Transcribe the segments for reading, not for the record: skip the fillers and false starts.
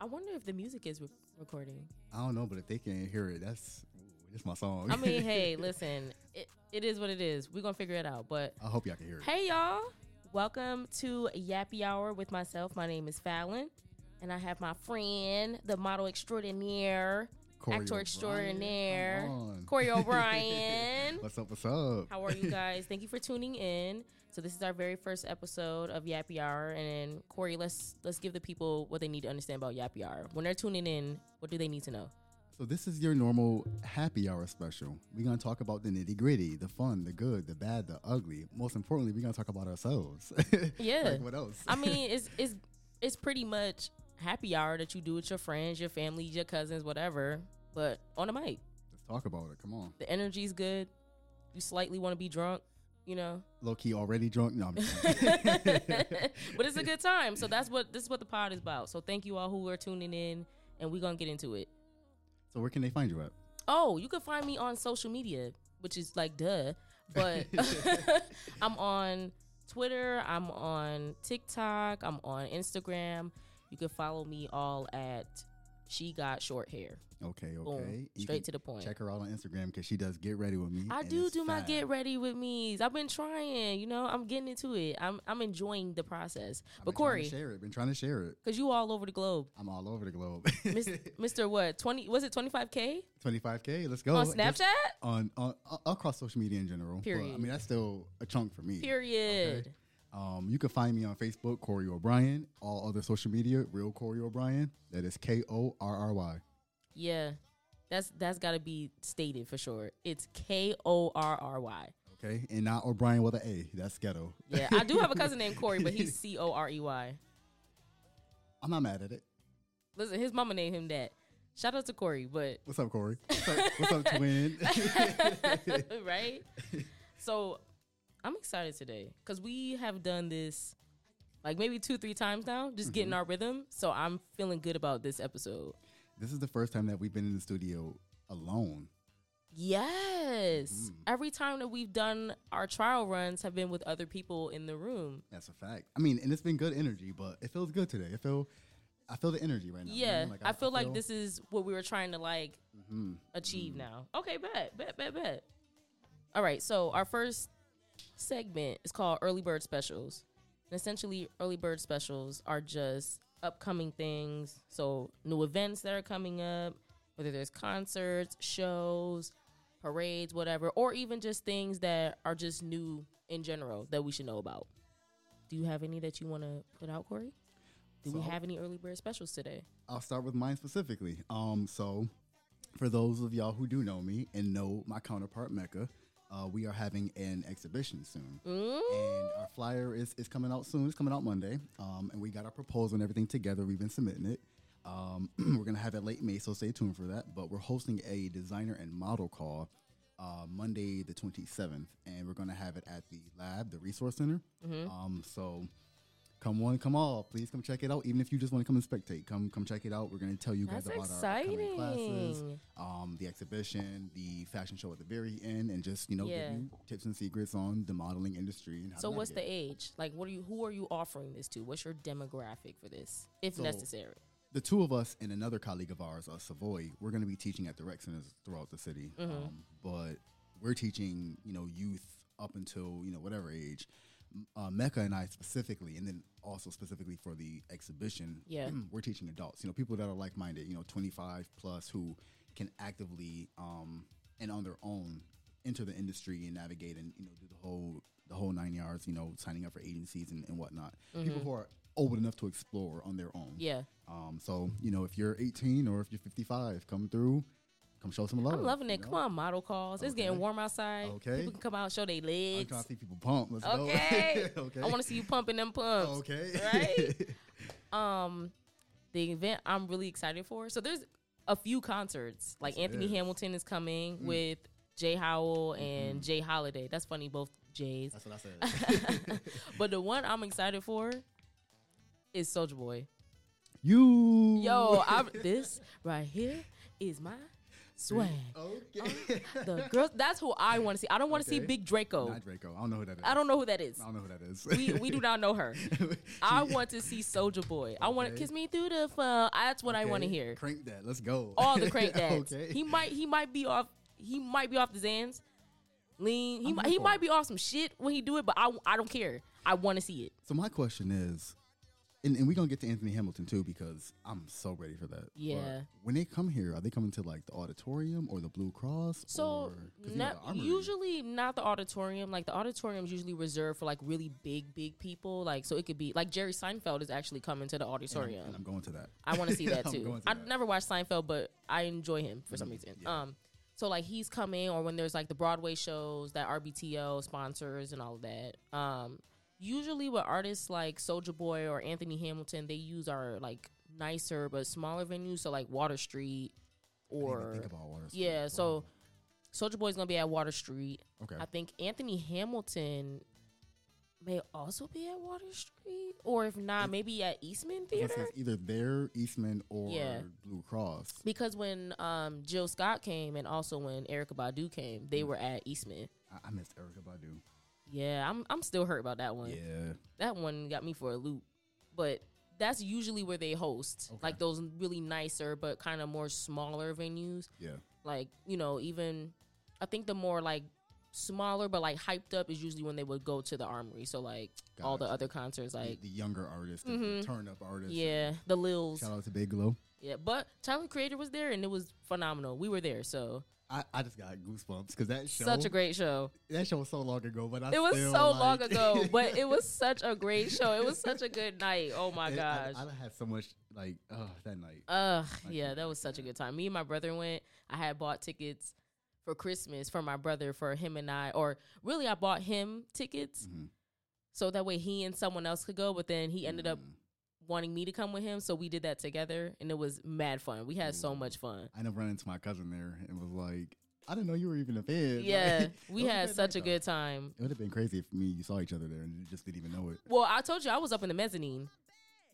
I wonder if the music is recording. I don't know, but if they can't hear it, that's my song. I mean, hey, listen, it is what it is. We're going to figure it out, but I hope y'all can hear it. Hey, y'all. Welcome to Yappy Hour with myself. My name is Phalyn, and I have my friend, the model extraordinaire, actor extraordinaire, Korry O'Brien. What's up? What's up? How are you guys? Thank you for tuning in. So this is our very first episode of Yappy Hour, and Korry, let's give the people what they need to understand about Yappy Hour. When they're tuning in, what do they need to know? So this is your normal happy hour special. We're going to talk about the nitty-gritty, the fun, the good, the bad, the ugly. Most importantly, we're going to talk about ourselves. Yeah. Like what else? I mean, it's pretty much happy hour that you do with your friends, your family, your cousins, whatever, but on a mic. Let's talk about it. Come on. The energy's good. You slightly want to be drunk, you know. Low-key already drunk. No, I'm just but it's a good time. So this is what the pod is about. So thank you all who are tuning in, and we're going to get into it. So where can they find you at? Oh, you can find me on social media, which is like, duh. But I'm on Twitter. I'm on TikTok. I'm on Instagram. You can follow me all at She Got Short Hair. Okay, okay. Boom. Straight to the point. Check her out on Instagram because she does get ready with me. I do my get ready with me's. I've been trying, you know. I'm getting into it. I'm enjoying the process. But Korry, been trying to share it because you all over the globe. I'm all over the globe. Mr. What? 20? Was it 25K? 25K. Let's go on Snapchat. On across social media in general. Period. But, I mean, that's still a chunk for me. Period. Okay? You can find me on Facebook, Korry O'Brien. All other social media, real Korry O'Brien. That is Korry. Yeah, that's got to be stated for sure. It's Korry. Okay, and not O'Brien with an A. That's ghetto. Yeah, I do have a cousin named Korry, but he's Corey. I'm not mad at it. Listen, his mama named him that. Shout out to Korry, but... What's up, Korry? What's up, twin? Right? So... I'm excited today because we have done this like maybe 2-3 times now, just getting our rhythm. So I'm feeling good about this episode. This is the first time that we've been in the studio alone. Yes. Mm. Every time that we've done our trial runs have been with other people in the room. That's a fact. I mean, and it's been good energy, but it feels good today. I feel the energy right now. Yeah. You know? Like I feel like this is what we were trying to like achieve now. Okay, bet. All right. So our first segment is called Early Bird Specials. And essentially, Early Bird Specials are just upcoming things. So new events that are coming up, whether there's concerts, shows, parades, whatever, or even just things that are just new in general that we should know about. Do you have any that you want to put out, Korry? Do we have any Early Bird Specials today? I'll start with mine specifically. So for those of y'all who do know me and know my counterpart, Mecca, we are having an exhibition soon. Ooh. And our flyer is coming out soon. It's coming out Monday. And we got our proposal and everything together. We've been submitting it. We're going to have it late May, so stay tuned for that. But we're hosting a designer and model call Monday the 27th. And we're going to have it at the lab, the resource center. Mm-hmm. So come one, come all. Please come check it out. Even if you just want to come and spectate, come check it out. We're going to tell you guys about our classes, the exhibition, the fashion show at the very end, and just, you know, give you tips and secrets on the modeling industry. And how so what's the age? Like, who are you offering this to? What's your demographic for this, if necessary? The two of us and another colleague of ours, Savoy, we're going to be teaching at the rec centers throughout the city. Mm-hmm. But we're teaching, you know, youth up until, you know, whatever age. Mecca and I specifically, and then also specifically for the exhibition, we're teaching adults, you know, people that are like-minded, you know, 25 plus who can actively and on their own enter the industry and navigate and, you know, do the whole 9 yards, you know, signing up for agencies and whatnot. Mm-hmm. People who are old enough to explore on their own. Yeah. So, you know, if you're 18 or if you're 55, come through. Come show some love. I'm loving it. You know? Come on, model calls. Okay. It's getting warm outside. Okay. People can come out and show their legs. I'm trying to see people pump. Let's go. Okay. I want to see you pumping them pumps. Okay. Right? The event I'm really excited for. So there's a few concerts. Like Anthony Hamilton is coming with Jay Howell and Jay Holiday. That's funny, both Jays. That's what I said. But the one I'm excited for is Soulja Boy. Yo, this right here is my Swag. Okay. The girls, that's who I want to see. I don't want to see Big Draco. Not Draco. I don't know who that is. I don't know who that is. I don't know who that is. We do not know her. I want to see Soulja Boy. I want to kiss me through the phone. That's what I want to hear. Crank that. Let's go. All the crank dads. Okay. He might be off the Zans. Lean. He might be off some shit when he do it, but I don't care. I want to see it. So my question is, and we're going to get to Anthony Hamilton, too, because I'm so ready for that. Yeah. But when they come here, are they coming to, like, the auditorium or the Blue Cross? So, usually not the auditorium. Like, the auditorium is usually reserved for, like, really big people. Like, so it could be, like, Jerry Seinfeld is actually coming to the auditorium. And I'm going to that. I want to see that, too. I've never watched Seinfeld, but I enjoy him for some reason. Yeah. So, like, he's coming, or when there's, like, the Broadway shows that RBTO sponsors and all of that. Usually with artists like Soulja Boy or Anthony Hamilton, they use our, like, nicer but smaller venues. So, like, Water Street or... I didn't think about Water Street. Yeah, wow. So Soulja Boy's going to be at Water Street. Okay. I think Anthony Hamilton may also be at Water Street. Or if not, maybe at Eastman Theater. Either there, Eastman, or Blue Cross. Because when Jill Scott came and also when Erykah Badu came, they were at Eastman. I missed Erykah Badu. Yeah, I'm still hurt about that one. Yeah. That one got me for a loop. But that's usually where they host. Okay. Like those really nicer but kind of more smaller venues. Yeah. Like, you know, even I think the more like smaller but like hyped up is usually when they would go to the Armory. So like all the other concerts, like the younger artists, the turn up artists. Yeah, the Lils. Shout out to Big Glow. Yeah, but Tyler the Creator was there and it was phenomenal. We were there, so I just got goosebumps because that show. Such a great show. That show was so long ago, but long ago, but it was such a great show. It was such a good night. Oh my gosh! I had so much that night. That was such a good time. Me and my brother went. I had bought tickets for Christmas for my brother, for him and I, or really I bought him tickets so that way he and someone else could go. But then he ended up wanting me to come with him, so we did that together, and it was mad fun. We had so much fun. I ended up running into my cousin there and was like, I didn't know you were even a fan. Yeah, like, we had such a good time. It would have been crazy if me and you saw each other there and you just didn't even know it. Well, I told you I was up in the mezzanine.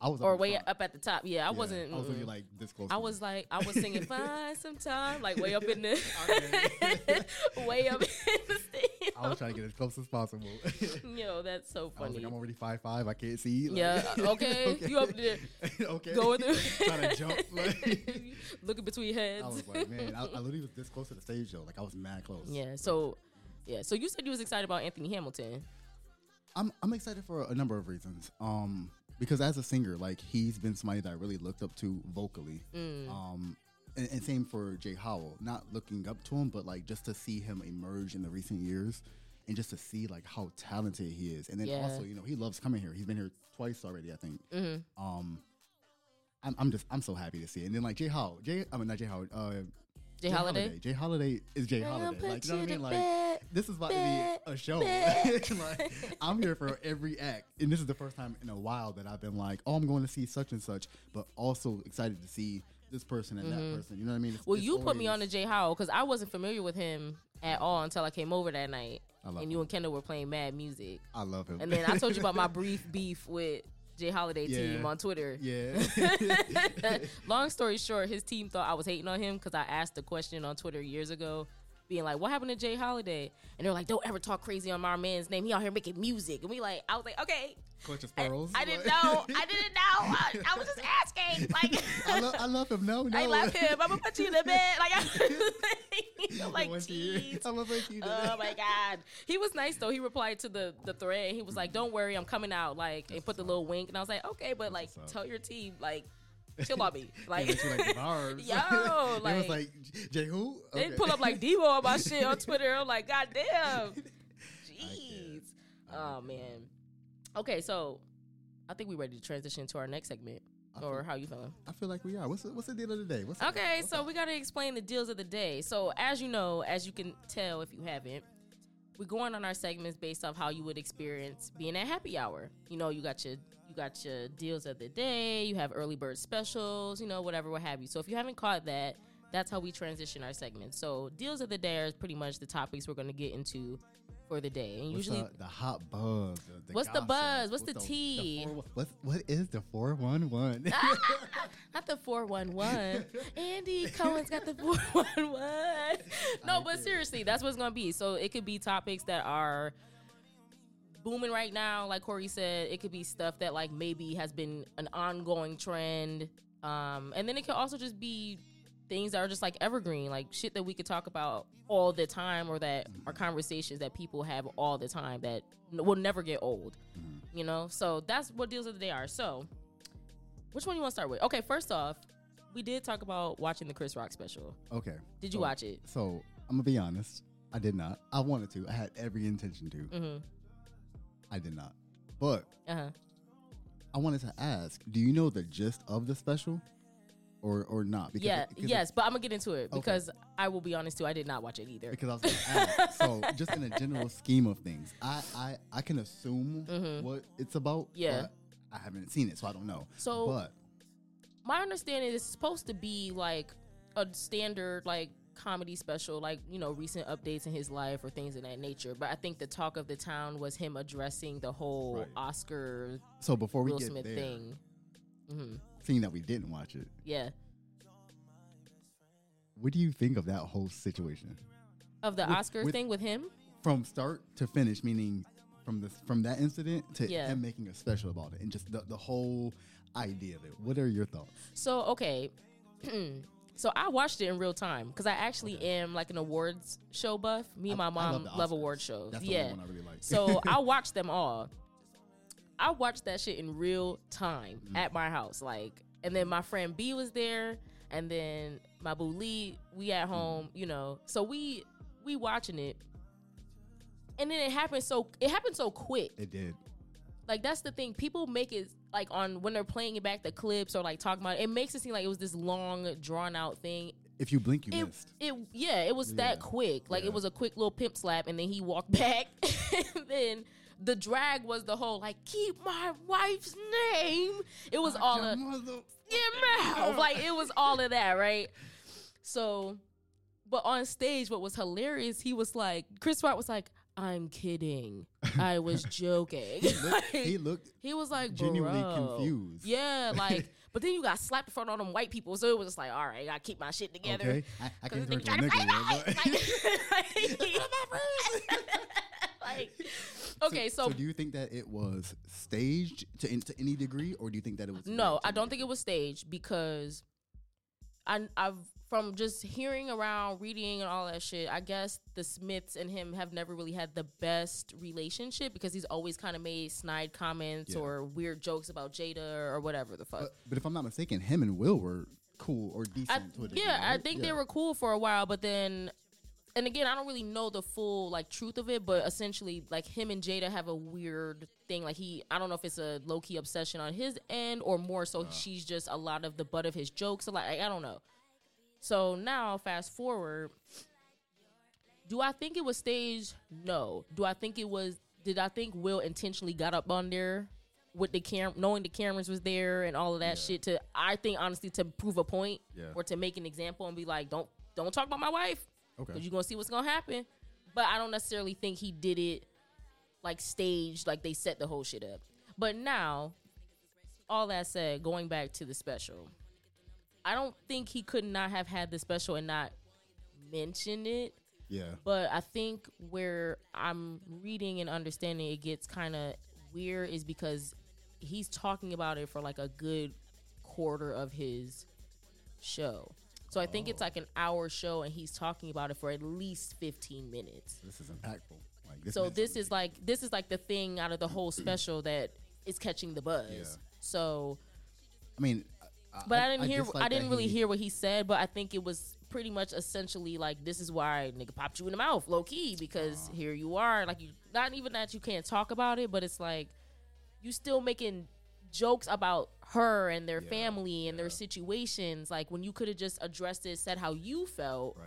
Up at the top. Yeah, I wasn't. I was really, like, this close. I was singing "Fine" sometime, like way up in the, way up in the stadium. I was trying to get as close as possible. Yo, that's so funny. I was like, I'm already 5'5". I can't see. Like, yeah. Okay. You up there? Okay. Going through. Trying to jump. Like. Looking between heads. I was like, man, I literally was this close to the stage though. Like I was mad close. Yeah. So, yeah. So you said you was excited about Anthony Hamilton. I'm excited for a number of reasons. Because as a singer, like, he's been somebody that I really looked up to vocally. And same for Jay Howell. Not looking up to him, but, like, just to see him emerge in the recent years and just to see, like, how talented he is. And then also, you know, he loves coming here. He's been here twice already, I think. I'm so happy to see it. And then, like, Jay Holiday is Jay Holiday. Like, you know what I mean? Like, this is about to be a show. Like, I'm here for every act. And this is the first time in a while that I've been like, oh, I'm going to see such and such, but also excited to see this person and that person. You know what I mean? You put me on to Jay Howell because I wasn't familiar with him at all until I came over that night. You and Kendall were playing mad music. I love him. And then I told you about my brief beef with Jay Holiday team on Twitter. Yeah. Long story short, his team thought I was hating on him because I asked the question on Twitter years ago, being like, what happened to Jay Holiday? And they're like, don't ever talk crazy on my man's name. He out here making music. And I was like, okay. Clutch of pearls. I didn't know. I was just asking. Like, I love him. No. I love him. I'm going to put you in the bed. Like, I'm going to put you in the bed. Oh, my God. He was nice, though. He replied to the thread. He was like, don't worry. I'm coming out. Like, and put the little wink. And I was like, okay, but, like, tell your team, like, chill on me. Like, yo, like, it was like, Jay who? Okay. They pull up like Devo about shit on Twitter. I'm like, goddamn. Jeez. Oh, man. Okay, so I think we're ready to transition to our next segment. How you feeling? I feel like we are. What's the deal of the day? We got to explain the deals of the day. So as you can tell if you haven't, we're going on our segments based off how you would experience being at happy hour. You know, you got your deals of the day, you have early bird specials, you know, whatever, what have you. So if you haven't caught that, that's how we transition our segments. So deals of the day are pretty much the topics we're going to get into for the day. And what's usually the hot buzz. What's gossip? The buzz? What's the tea? What is the 411? Not the 411. Andy Cohen's got the 411. No, but seriously, that's what's gonna be. So it could be topics that are booming right now, like Corey said. It could be stuff that like maybe has been an ongoing trend, and then it could also just be things that are just like evergreen, like shit that we could talk about all the time, or that are conversations that people have all the time that will never get old, you know. So that's what deals of the day are. So which one you want to start with? Okay, first off, we did talk about watching the Chris Rock special. Okay, did you watch it? So I'm gonna be honest, I did not. I wanted to. I had every intention to. I did not. But I wanted to ask, do you know the gist of the special or not? Because but I'm going to get into it because I will be honest too, I did not watch it either. Because I was like, so just in a general scheme of things, I can assume what it's about, but I haven't seen it, so I don't know. So but my understanding is supposed to be like a standard, like, comedy special, like, you know, recent updates in his life or things of that nature. But I think the talk of the town was him addressing the whole Oscar so before we Will get Smith there, thing. Seeing that we didn't watch it. Yeah. What do you think of that whole situation? Of the Oscar thing with him? From start to finish, meaning from that incident to him making a special about it and just the whole idea of it. What are your thoughts? So, okay. So I watched it in real time because I actually am like an awards show buff. Me and my mom love award shows. That's the one I really like. So I watched them all. I watched that shit in real time at my house. Like, and then my friend B was there, and then my boo Lee, we at home, you know. So we watching it. And then it happened so quick. It did. Like, that's the thing. People make it, like, on when they're playing it back, the clips or, like, talking about it, it makes it seem like it was this long, drawn-out thing. If you blink, you missed. It was that quick. Like, it was a quick little pimp slap, and then he walked back. And then the drag was the whole, like, keep my wife's name. It was all of your mouth. Like, it was all of that, right? So, but on stage, what was hilarious, he was like, Chris Rock was like, I'm kidding. I was joking. He looked. He was like genuinely confused. Yeah, like. But then you got slapped in front of all them white people, so it was just like, all right, I gotta keep my shit together. Okay, I can drink my okay, so do you think that it was staged to any degree, or do you think that it was? No, I don't think it was staged because I've. From just hearing around, reading, and all that shit, I guess the Smiths and him have never really had the best relationship because he's always kind of made snide comments or weird jokes about Jada or whatever the fuck. But if I'm not mistaken, him and Will were cool or decent. I think they were cool for a while, but then, and again, I don't really know the full, like, truth of it, but essentially, like, him and Jada have a weird thing. Like, I don't know if it's a low-key obsession on his end or more so she's just a lot of the butt of his jokes. Like, I don't know. So now, fast forward, do I think it was staged? No. Do I think it was, did I think Will intentionally got up on there with the camera, knowing the cameras was there and all of that shit to, I think, honestly, to prove a point or to make an example and be like, don't talk about my wife because you're going to see what's going to happen. But I don't necessarily think he did it, like, staged, like they set the whole shit up. But now, all that said, going back to the special, I don't think he could not have had the special and not mention it. Yeah. But I think where I'm reading and understanding it gets kind of weird is because he's talking about it for like a good quarter of his show. So I think it's like an hour show and he's talking about it for at least 15 minutes. This is impactful. Like, this this is like the thing out of the whole special that is catching the buzz. Yeah. So I mean, but I didn't really hear what he said, but I think it was pretty much essentially like, this is why nigga popped you in the mouth, low key, because here you are. Like, you, not even that you can't talk about it, but it's like you still making jokes about her and their family and their situations. Like, when you could have just addressed it, said how you felt,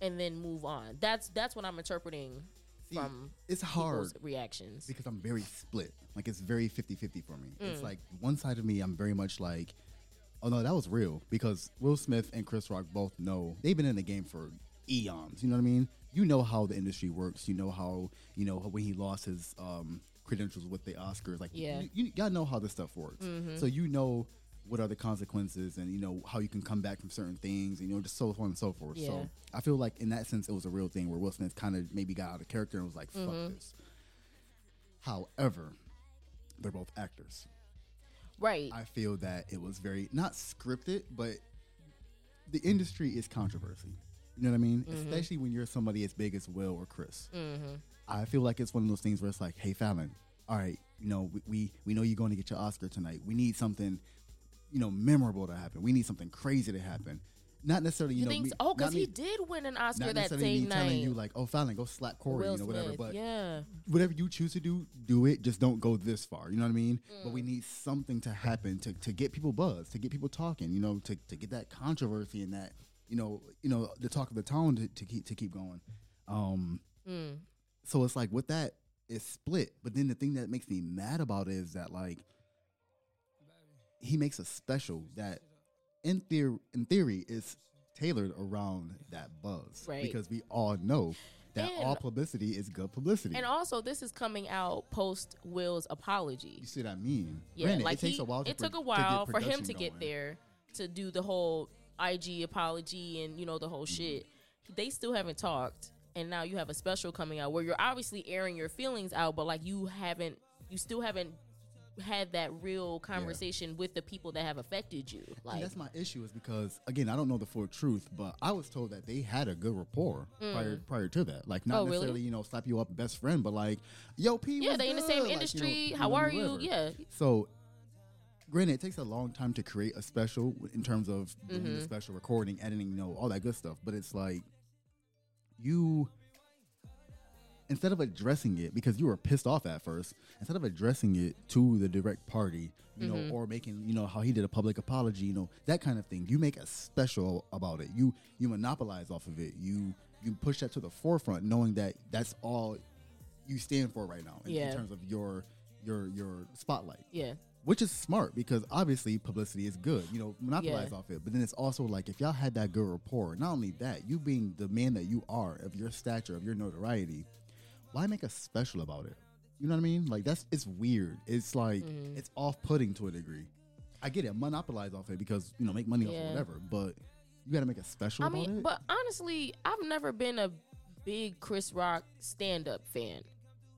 and then move on. That's what I'm interpreting. From it's hard reactions because I'm very split. Like, it's very 50-50 for me. It's like one side of me, I'm very much like, oh, no, that was real because Will Smith and Chris Rock both know they've been in the game for eons. You know what I mean? you know how the industry works. You know how, you know, when he lost his credentials with the Oscars. Like, yeah. you gotta know how this stuff works. Mm-hmm. So you know what are the consequences and, you know, how you can come back from certain things and, you know, just so on and so forth. Yeah. So I feel like in that sense, it was a real thing where Will Smith kind of maybe got out of character and was like, fuck mm-hmm. this. However, they're both actors. Right. I feel that it was very, not scripted, but the industry is controversy. You know what I mean? Mm-hmm. Especially when you're somebody as big as Will or Chris. Mm-hmm. I feel like it's one of those things where it's like, hey, Phalyn, all right, you know, we know you're going to get your Oscar tonight. We need something, you know, memorable to happen. We need something crazy to happen. Not necessarily, you know. Think so? Oh, because he did win an Oscar that same night. Not necessarily me telling you, like, oh, Phalyn, go slap Corey, you know, whatever. Smith, but yeah. Whatever you choose to do, do it. Just don't go this far. You know what I mean? Mm. But we need something to happen to get people buzzed, to get people talking, you know, to get that controversy and that, you know, the talk of the town to keep going. So it's like with that, it's split. But then the thing that makes me mad about it is that, like, he makes a special that, in theory, is tailored around that buzz. Right. Because we all know that all publicity is good publicity. And also, this is coming out post Will's apology. You see what I mean? Yeah, granted, like it took a while for him to get there to do the whole IG apology and, you know, the whole mm-hmm. shit. They still haven't talked, and now you have a special coming out where you're obviously airing your feelings out, but, like, you still haven't had that real conversation with the people that have affected you. Like, and that's my issue, is because, again, I don't know the full truth, but I was told that they had a good rapport prior to that. Like, not necessarily, you know, slap you up best friend, but like, yo, P, yeah, they in the same industry. Like, you know, how are you? Yeah. So, granted, it takes a long time to create a special in terms of doing the special, recording, editing, you know, all that good stuff. But it's like, you, instead of addressing it, because you were pissed off at first, instead of addressing it to the direct party, you know, or making, you know, how he did a public apology, you know, that kind of thing, you make a special about it. You monopolize off of it. You push that to the forefront, knowing that that's all you stand for right now in terms of your spotlight. Yeah. Which is smart, because obviously publicity is good, you know, monopolize off it. But then it's also like, if y'all had that good rapport, not only that, you being the man that you are, of your stature, of your notoriety, why make a special about it? You know what I mean? Like, it's weird. It's like, it's off-putting to a degree. I get it. Monopolize off it because, you know, make money off of whatever. But you got to make a special about it? I mean, but honestly, I've never been a big Chris Rock stand-up fan.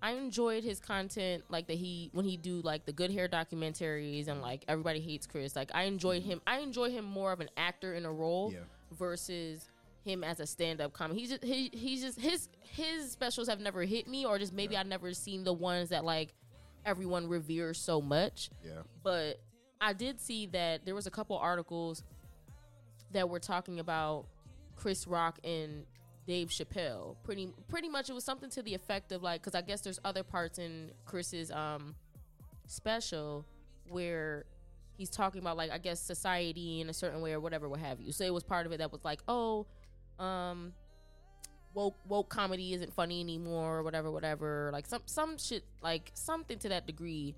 I enjoyed his content, like, when he do, like, the Good Hair documentaries and, like, Everybody Hates Chris. Like, I enjoyed him. I enjoy him more of an actor in a role versus him as a stand-up comic. His specials have never hit me, or just maybe I've never seen the ones that, like, everyone reveres so much. Yeah. But I did see that there was a couple articles that were talking about Chris Rock and Dave Chappelle. Pretty much it was something to the effect of, like, because I guess there's other parts in Chris's special where he's talking about, like, I guess society in a certain way or whatever, what have you. So it was part of it that was like, oh, woke comedy isn't funny anymore, or whatever, like some shit, like something to that degree,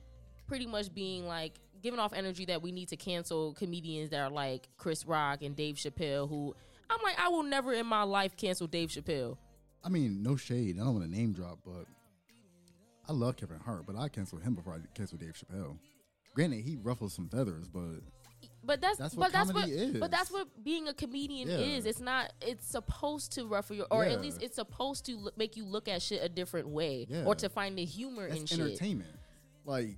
pretty much being like giving off energy that we need to cancel comedians that are like Chris Rock and Dave Chappelle, who I'm like, I will never in my life cancel Dave Chappelle. I mean, no shade, I don't want to name drop, but I love Kevin Hart, but I cancel him before I cancel Dave Chappelle. Granted, he ruffles some feathers, but that's what comedy is. But that's what being a comedian is. It's not. It's supposed to ruffle your, or at least it's supposed to make you look at shit a different way, or to find the humor in shit. Entertainment, like,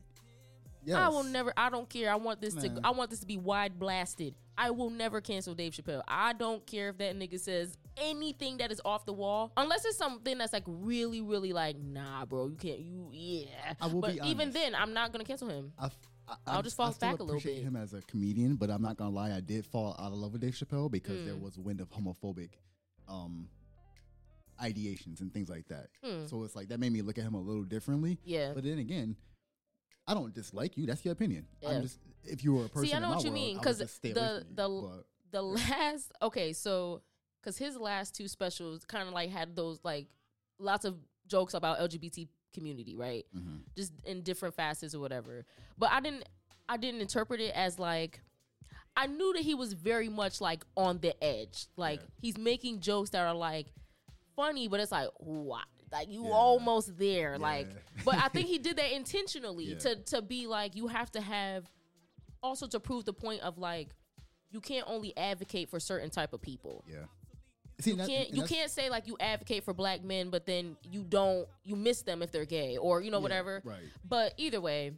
I will never. I don't care. I want this to be wide blasted. I will never cancel Dave Chappelle. I don't care if that nigga says anything that is off the wall, unless it's something that's like really, really like, nah, bro, you can't. I will be honest. Even then, I'm not gonna cancel him. I'll just fall back a little bit. I appreciate him as a comedian, but I'm not going to lie, I did fall out of love with Dave Chappelle because there was a wind of homophobic ideations and things like that. So it's like, that made me look at him a little differently. Yeah. But then again, I don't dislike you. That's your opinion. Yeah. I'm just, if you were a person in my world, I would just stay away from you. See, I know what you mean, because the last, okay, so, because his last two specials kind of like had those like lots of jokes about LGBT community, right? Mm-hmm. Just in different facets or whatever. But I didn't interpret it as like, I knew that he was very much like on the edge. Like he's making jokes that are like, funny, but it's like, wow, like you almost there. Yeah. Like, but I think he did that intentionally to be like, you have to have, also to prove the point of like, you can't only advocate for certain type of people. Yeah. See, you can't say like you advocate for black men, but then you miss them if they're gay or, you know, whatever. Right. But either way,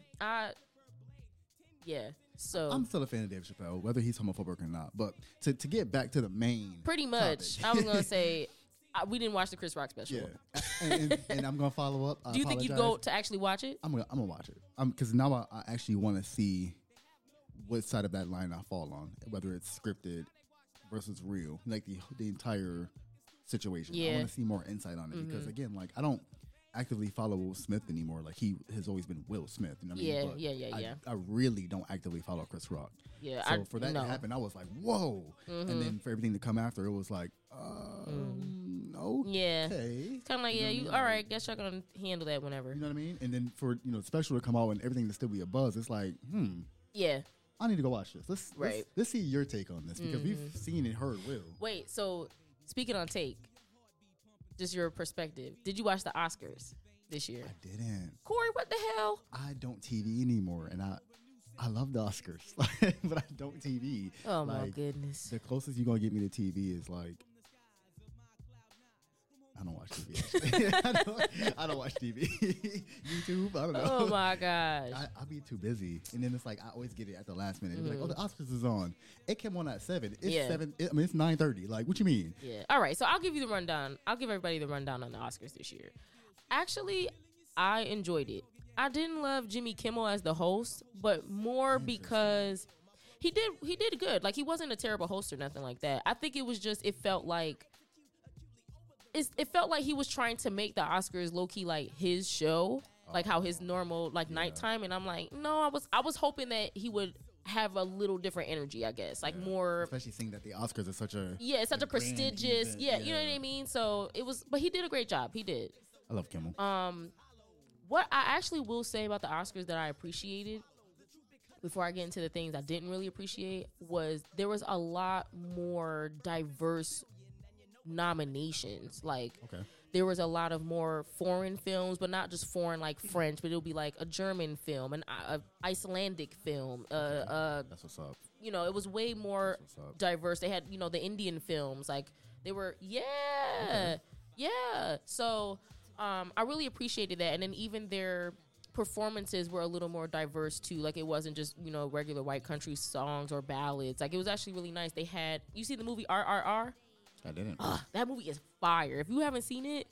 so I'm still a fan of Dave Chappelle, whether he's homophobic or not. But to get back to the main, pretty much, topic. I was gonna say we didn't watch the Chris Rock special. Yeah, and I'm gonna follow up. Do you think you'd go to actually watch it? I'm gonna watch it. Because now I actually want to see what side of that line I fall on, whether it's scripted versus real, like the entire situation. Yeah. I want to see more insight on it because again, like I don't actively follow Will Smith anymore. Like he has always been Will Smith. You know what I mean? Yeah. I really don't actively follow Chris Rock. Yeah. So for that to happen, I was like, whoa. Mm-hmm. And then for everything to come after, it was like, okay. Yeah. It's kind of like, all right, guess y'all gonna handle that whenever. You know what I mean? And then for special to come out and everything to still be a buzz, it's like, yeah. I need to go watch this. Let's see your take on this because we've seen and heard Will. Wait, so speaking on take, just your perspective. Did you watch the Oscars this year? I didn't. Corey, what the hell? I don't TV anymore, and I love the Oscars, but I don't TV. Oh, like, my goodness. The closest you're going to get me to TV is like, I don't watch TV. I don't watch TV. YouTube, I don't know. Oh, my gosh. I'll be too busy. And then it's like, I always get it at the last minute. Like, the Oscars is on. It came on at 7. It's 7. It's 9:30. Like, what you mean? Yeah. All right. So I'll give you the rundown. I'll give everybody the rundown on the Oscars this year. Actually, I enjoyed it. I didn't love Jimmy Kimmel as the host, but more because he did good. Like, he wasn't a terrible host or nothing like that. I think it was just, it felt like he was trying to make the Oscars low-key like his show, like how his normal like nighttime. And I'm like, no, I was hoping that he would have a little different energy, I guess, like more. Especially seeing that the Oscars are such a it's such a prestigious event. You know what I mean. So it was, but he did a great job. He did. I love Kimmel. What I actually will say about the Oscars that I appreciated, before I get into the things I didn't really appreciate, was there was a lot more diverse nominations. Like there was a lot of more foreign films, but not just foreign like French, but it'll be like a German film, an Icelandic film, that's what's up. You know, it was way more diverse. They had, the Indian films, like they were so I really appreciated that. And then even their performances were a little more diverse too. Like it wasn't just, regular white country songs or ballads. Like it was actually really nice. They had, you see the movie RRR? I didn't. That movie is fire. If you haven't seen it,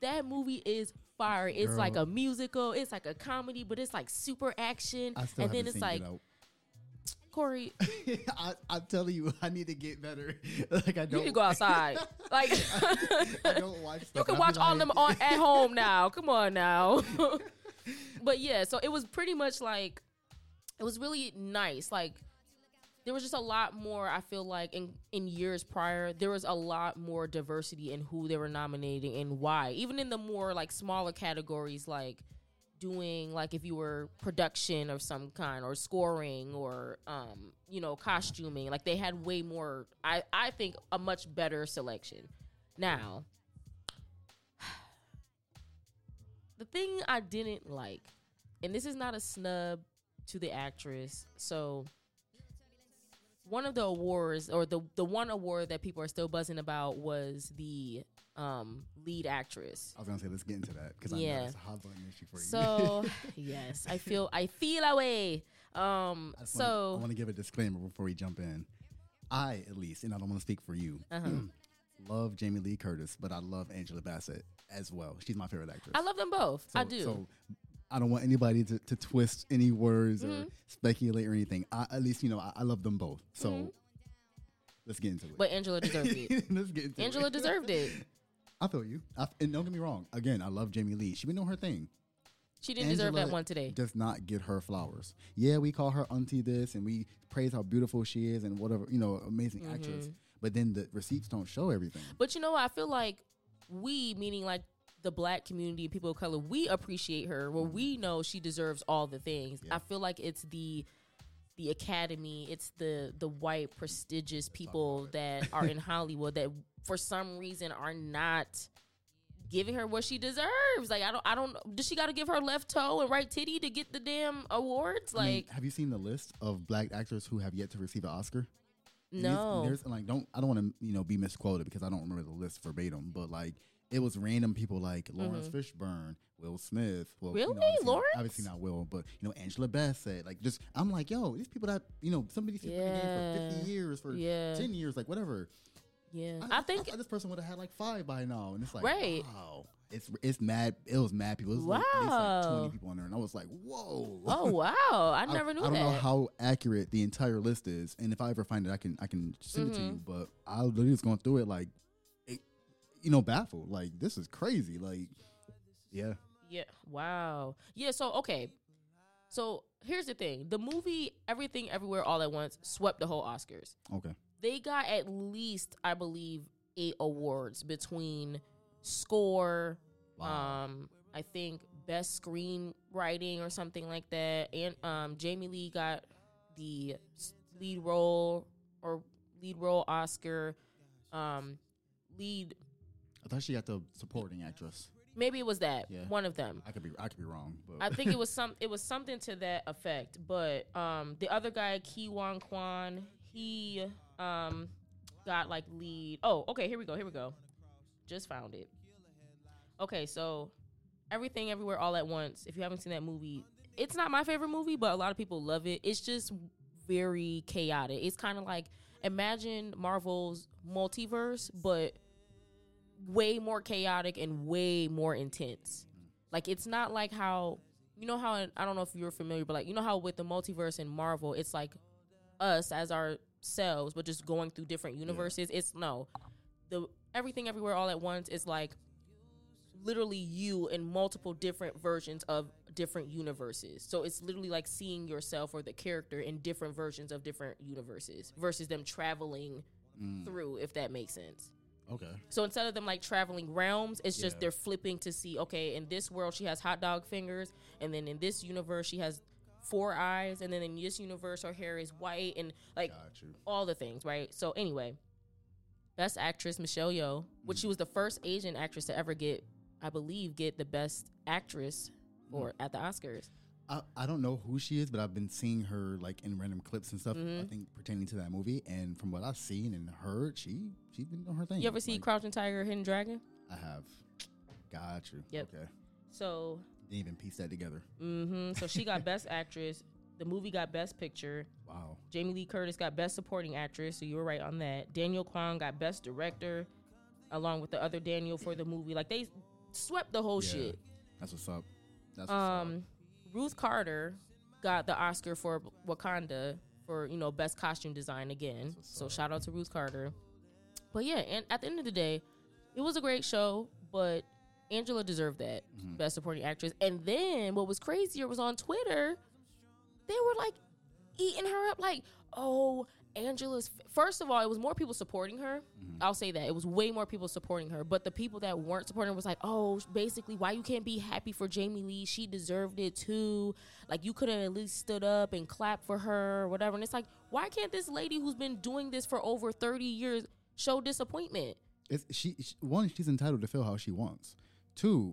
that movie is fire. It's like a musical. It's like a comedy, but it's like super action. And then it's like, Corey. I'm telling you, I need to get better. Like I don't. You need to go outside. Like I don't watch stuff. You can watch all them at home now. Come on now. But yeah, so it was pretty much like, it was really nice. Like, there was just a lot more, I feel like, in years prior, there was a lot more diversity in who they were nominating and why. Even in the more, like, smaller categories, like, doing, like, if you were production of some kind or scoring or, costuming. Like, they had way more, I think, a much better selection. Now, the thing I didn't like, and this is not a snub to the actress, so... One of the awards, or the one award that people are still buzzing about, was the lead actress. I was gonna say, let's get into that because I know it's a hot button issue for you. So yes, I feel that way. I want to give a disclaimer before we jump in. I, at least, and I don't want to speak for you, love Jamie Lee Curtis, but I love Angela Bassett as well. She's my favorite actress. I love them both. So, I do. So, I don't want anybody to twist any words or speculate or anything. I love them both. So let's get into it. But Angela deserved it. Let's get into Angela it. Deserved it. I feel you. And don't get me wrong. Again, I love Jamie Lee. She been doing her thing. She didn't deserve that one today. Does not get her flowers. Yeah, we call her auntie this and we praise how beautiful she is and whatever, amazing actress. But then the receipts don't show everything. But you know what? I feel like we, meaning like, the black community and people of color, we appreciate her. Well, we know she deserves all the things. I feel like it's the the Academy, it's the white prestigious people that are in Hollywood that for some reason are not giving her what she deserves. Like, I don't. Does she got to give her left toe and right titty to get the damn awards? Like, I mean, have you seen the list of black actors who have yet to receive an Oscar? No. I don't want to be misquoted because I don't remember the list verbatim, but like it was random people like Lawrence Fishburne, Will Smith. Well, really, Lawrence? Obviously not Will, but Angela Bassett. Like, just I'm like, yo, these people that some of these people been in for 50 years, for 10 years, like whatever. Yeah, I think this person would have had like 5 by now, and it's like, right. Wow, it's mad. It was mad people. It was like 20 people on there, and I was like, whoa, oh wow, I never knew that. I don't know how accurate the entire list is, and if I ever find it, I can send it to you. But I literally was going through it like, baffled. Like, this is crazy. Like, yeah, wow, yeah. So okay, so here's the thing: the movie Everything Everywhere All at Once swept the whole Oscars. Okay. They got at least, I believe, 8 awards between score, I think best screenwriting or something like that. And Jamie Lee got the lead role Oscar. I thought she got the supporting actress. Maybe it was that one of them. I could be wrong. But. I think it was something to that effect. But the other guy, Kiwan Kwan, he. Got like lead. Oh, okay. Here we go. Just found it. Okay, so Everything Everywhere All at Once. If you haven't seen that movie, it's not my favorite movie, but a lot of people love it. It's just very chaotic. It's kind of like, imagine Marvel's multiverse, but way more chaotic and way more intense. Like, it's not like how, I don't know if you're familiar, but like, how with the multiverse in Marvel, it's like us as our selves, but just going through different universes. Yeah. The Everything Everywhere All at Once is like literally you in multiple different versions of different universes. So it's literally like seeing yourself or the character in different versions of different universes versus them traveling through, if that makes sense. Okay. So instead of them like traveling realms, it's just they're flipping to see, okay, in this world she has hot dog fingers, and then in this universe she has 4 eyes, and then in this universe her hair is white, and like all the things, right? So anyway, best actress, Michelle Yeoh, which she was the first Asian actress to ever get the best actress or at the Oscars. I don't know who she is, but I've been seeing her like in random clips and stuff, I think pertaining to that movie, and from what I've seen and heard, she's been doing her thing. You ever see Crouching Tiger, Hidden Dragon? I have. Got you. Yep. Okay. So didn't even piece that together. So she got best actress. The movie got best picture. Wow. Jamie Lee Curtis got best supporting actress. So you were right on that. Daniel Kwan got best director, along with the other Daniel for the movie. Like, they swept the whole shit. That's what's up. That's what's up. Ruth Carter got the Oscar for Wakanda for best costume design again. So shout out to Ruth Carter. But yeah, and at the end of the day, it was a great show, but Angela deserved that best supporting actress. And then what was crazier was on Twitter, they were like eating her up. Like, oh, Angela's. First of all, it was more people supporting her. I'll say that. It was way more people supporting her. But the people that weren't supporting her was like, oh, basically, why you can't be happy for Jamie Lee? She deserved it too. Like, you could have at least stood up and clapped for her or whatever. And it's like, why can't this lady who's been doing this for over 30 years show disappointment? She's entitled to feel how she wants. 2,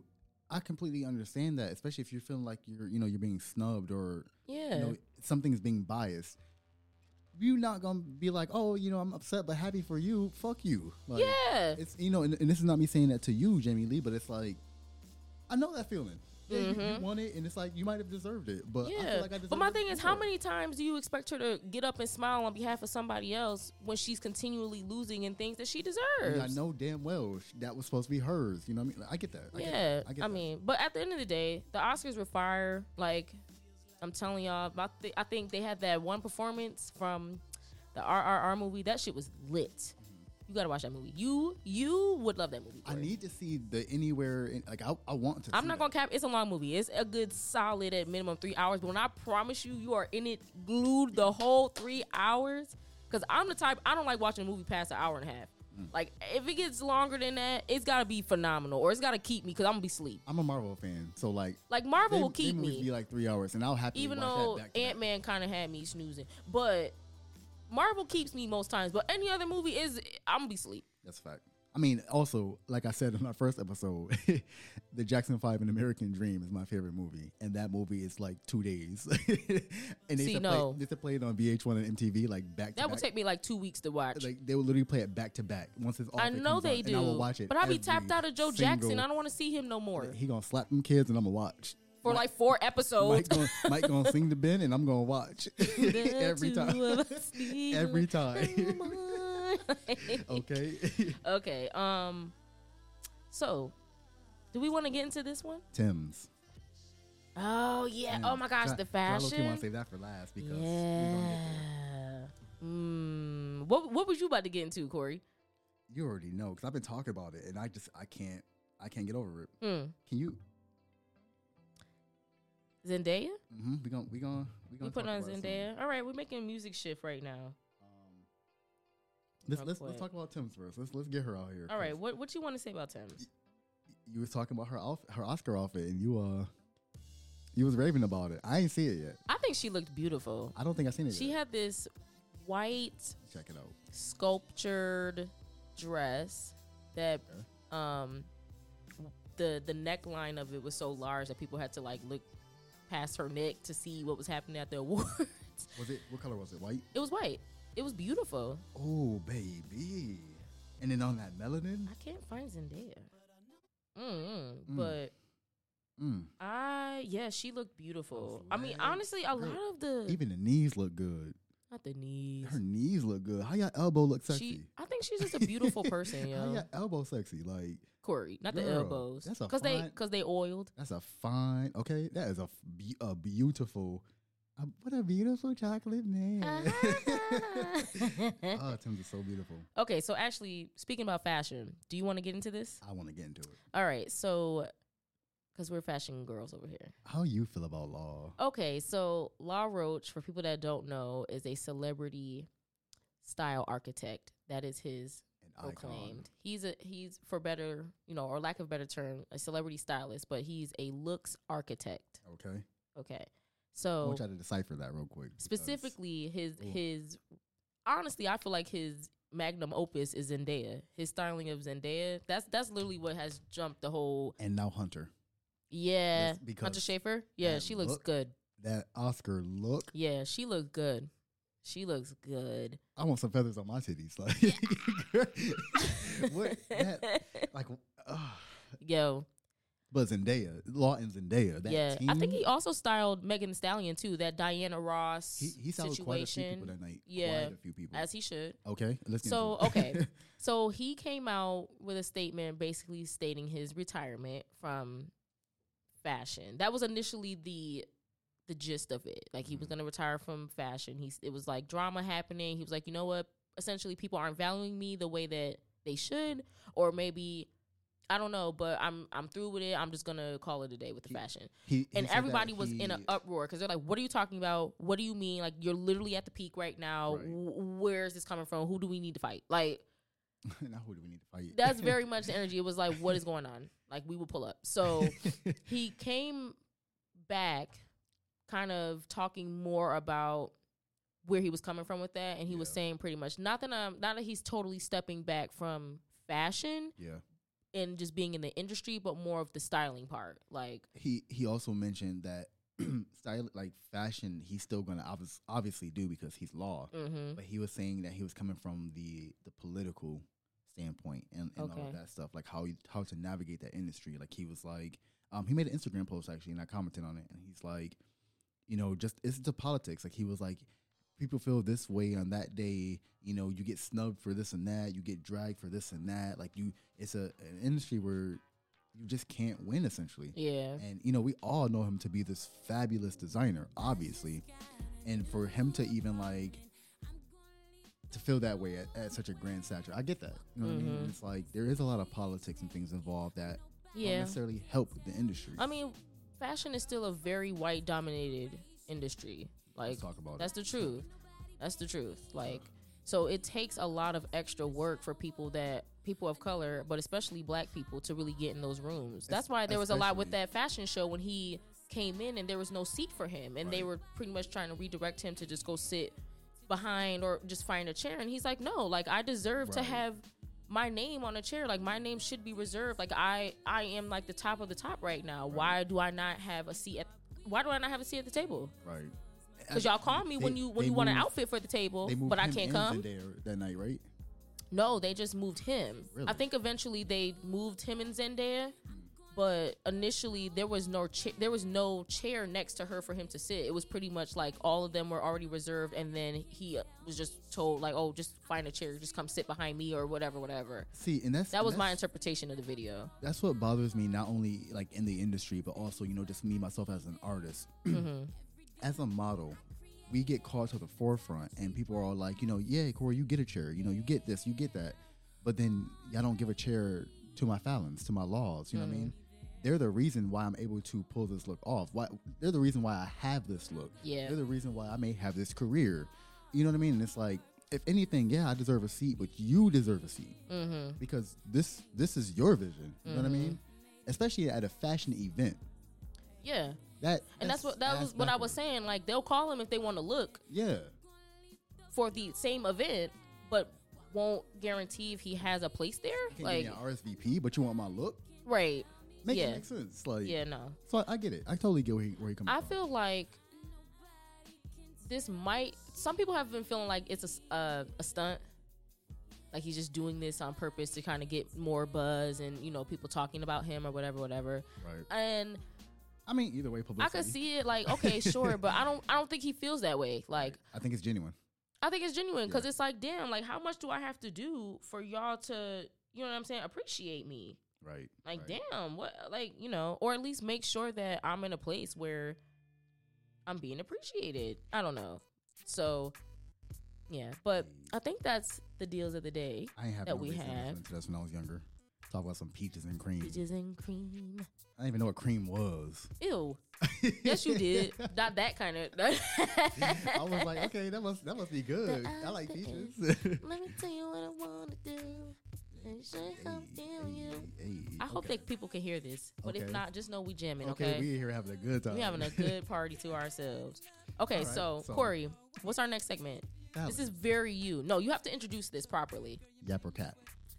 I completely understand that, especially if you're feeling like you're being snubbed or something's being biased. You're not gonna be like, oh, I'm upset but happy for you. Fuck you. Like, it's and this is not me saying that to you, Jamie Lee, but it's like I know that feeling. Yeah, you want it, and it's like you might have deserved it, but I feel like I deserve it. But my thing is, how many times do you expect her to get up and smile on behalf of somebody else when she's continually losing in things that she deserves? And I know damn well that was supposed to be hers. You know what I mean? Like, I get that. I mean, but at the end of the day, the Oscars were fire. Like, I'm telling y'all, I think they had that one performance from the RRR movie. That shit was lit. You gotta watch that movie. You would love that movie. Corey. I need to see the Anywhere. I want to. I'm not gonna cap. It's a long movie. It's a good solid at minimum 3 hours. But when I promise you are in it glued the whole 3 hours. Because I'm the type, I don't like watching a movie past an hour and a half. Like, if it gets longer than that, it's got to be phenomenal, or it's got to keep me, because I'm going to be asleep. I'm a Marvel fan, so, like Marvel will keep me. It would be, 3 hours, and I'll happily even watch that. Even though Ant-Man kind of had me snoozing. But Marvel keeps me most times. But any other movie is, I'm going to be asleep. That's a fact. I mean, also, like I said in our first episode, The Jackson 5 and American Dream is my favorite movie. And that movie is 2 days. And they used to play it on VH1 and MTV, back to back. That would take me 2 weeks to watch. They would literally play it back to back once it's all. I know they do. And I will watch it. But I'll be tapped out of Joe Jackson. I don't want to see him no more. He gonna slap them kids and I'm gonna watch. For four episodes. Mike gonna sing to Ben and I'm gonna watch. Every time. Okay. So, do we want to get into this one? Tim's. Oh yeah. Oh my gosh, the fashion. I want to save that for last because. Yeah. What was you about to get into, Corey? You already know because I've been talking about it and I can't get over it. Can you? Zendaya. Mm-hmm. We gonna put on Zendaya. All right, we're making a music shift right now. Let's talk about Tim's first. Let's get her out here. All right, what you want to say about Tim's? You was talking about her Oscar outfit, and you was raving about it. I ain't see it yet. I think she looked beautiful. I don't think I seen it. She had this white sculptured dress that the neckline of it was so large that people had to look past her neck to see what was happening at the awards. Was it? What color was it? White. It was white. It was beautiful. Oh, baby. And then on that melanin? I can't find Zendaya. But she looked beautiful. I mean, honestly, a lot of the... Even the knees look good. Not the knees. Her knees look good. How your elbow look sexy? I think she's just a beautiful person, yo. How your elbow sexy? Corey, not girl, the elbows. That's a fine... Because they oiled. That's a fine... Okay, that is a beautiful... What a beautiful chocolate man. Oh, Tim's is so beautiful. Okay, so actually, speaking about fashion, do you want to get into this? I want to get into it. All right, so, because we're fashion girls over here. How you feel about Law? Okay, so Law Roach, for people that don't know, is a celebrity style architect. That is his proclaimed. He's for better, or lack of a better term, a celebrity stylist, but he's a looks architect. Okay. So I'll try to decipher that real quick. Specifically, his honestly, I feel like his magnum opus is Zendaya. His styling of Zendaya, that's literally what has jumped the whole. And now Hunter. Yeah, Hunter Schaefer. Yeah, she looks good. That Oscar look. Yeah, she looks good. She looks good. I want some feathers on my titties, yo. But Zendaya, Law and Zendaya, that team. I think he also styled Megan Thee Stallion, too, that Diana Ross he styled situation. Quite a few people that night. Yeah, quite a few people. As he should. Okay, let's So he came out with a statement basically stating his retirement from fashion. That was initially the gist of it. He was going to retire from fashion. It was drama happening. He was like, you know what? Essentially, people aren't valuing me the way that they should, or maybe... I don't know, but I'm through with it. I'm just going to call it a day with the fashion. And everybody was in an uproar because they're like, what are you talking about? What do you mean? You're literally at the peak right now. Right. Where is this coming from? Who do we need to fight? Now who do we need to fight? That's very much the energy. It was what is going on? We will pull up. So he came back kind of talking more about where he was coming from with that. And he was saying pretty much, not that he's totally stepping back from fashion. Yeah. And just being in the industry, but more of the styling part. He also mentioned that style, fashion, he's still going to obviously do because he's Law. Mm-hmm. But he was saying that he was coming from the political standpoint and all of that stuff, how to navigate that industry. He was he made an Instagram post actually, and I commented on it, and he's just it's the politics. He was people feel this way on that day, you get snubbed for this and that, you get dragged for this and that. It's an industry where you just can't win, essentially. Yeah. And, we all know him to be this fabulous designer, obviously. And for him to even, to feel that way at such a grand stature, I get that. You know what I mean? It's there is a lot of politics and things involved that don't necessarily help the industry. I mean, fashion is still a very white-dominated industry. Let's talk about it. That's the truth. So it takes a lot of extra work for people of color, but especially black people, to really get in those rooms. That's why there was a lot with that fashion show when he came in and there was no seat for him. And right. They were pretty much trying to redirect him to just go sit behind or just find a chair. And he's like, no, like I deserve right. to have my name on a chair. Like my name should be reserved. Like I am like the top of the top right now. Right. Why do I not have a seat at the table? Right. Because y'all call me when you want an outfit for the table, but I can't come. They moved him and Zendaya that night, right? No, they just moved him. Really? I think eventually they moved him and Zendaya, but initially there was no chair next to her for him to sit. It was pretty much like all of them were already reserved, and then he was just told like, "Oh, just find a chair, just come sit behind me or whatever." See, and that was my interpretation of the video. That's what bothers me, not only like in the industry, but also just me myself as an artist. Mm-hmm. As a model, we get called to the forefront, and people are all like, yeah, Corey, you get a chair, you get this, you get that. But then y'all don't give a chair to my Phalyns, to my Laws, you know what I mean? They're the reason why I'm able to pull this look off. They're the reason why I have this look. Yeah. They're the reason why I may have this career. You know what I mean? And it's like, if anything, yeah, I deserve a seat, but you deserve a seat. Mm-hmm. Because this is your vision, you know what I mean? Especially at a fashion event. Yeah. That's what I was saying. Like, they'll call him if they want to look. Yeah. For the same event, but won't guarantee if he has a place there. Can't like an RSVP, but you want my look, right? Make it sense. Like, yeah, no. So I get it. I totally get where he comes from. I feel like this might. Some people have been feeling like it's a stunt. Like he's just doing this on purpose to kind of get more buzz and people talking about him or whatever. Right. And. I mean, either way, publicity. I could see it like, okay, sure, but I don't think he feels that way. Like, I think it's genuine. Because It's like, damn, like how much do I have to do for y'all to, what I'm saying, appreciate me? Right. Like, Damn, what, like, or at least make sure that I'm in a place where I'm being appreciated. I don't know. So, yeah, but I think that's the deals of the day that we have. That's when I was younger. Talk about some peaches and cream. I didn't even know what cream was. Ew. Yes, you did. Not that kind of. I was like, okay, that must be good. I like peaches. Let me tell you what I want to do. I hope that people can hear this, but if not, just know we jamming. Okay, we here having a good time. We having a good party to ourselves. Okay, right, so Corey, what's our next segment? This is very you. No, you have to introduce this properly. Yap or cap.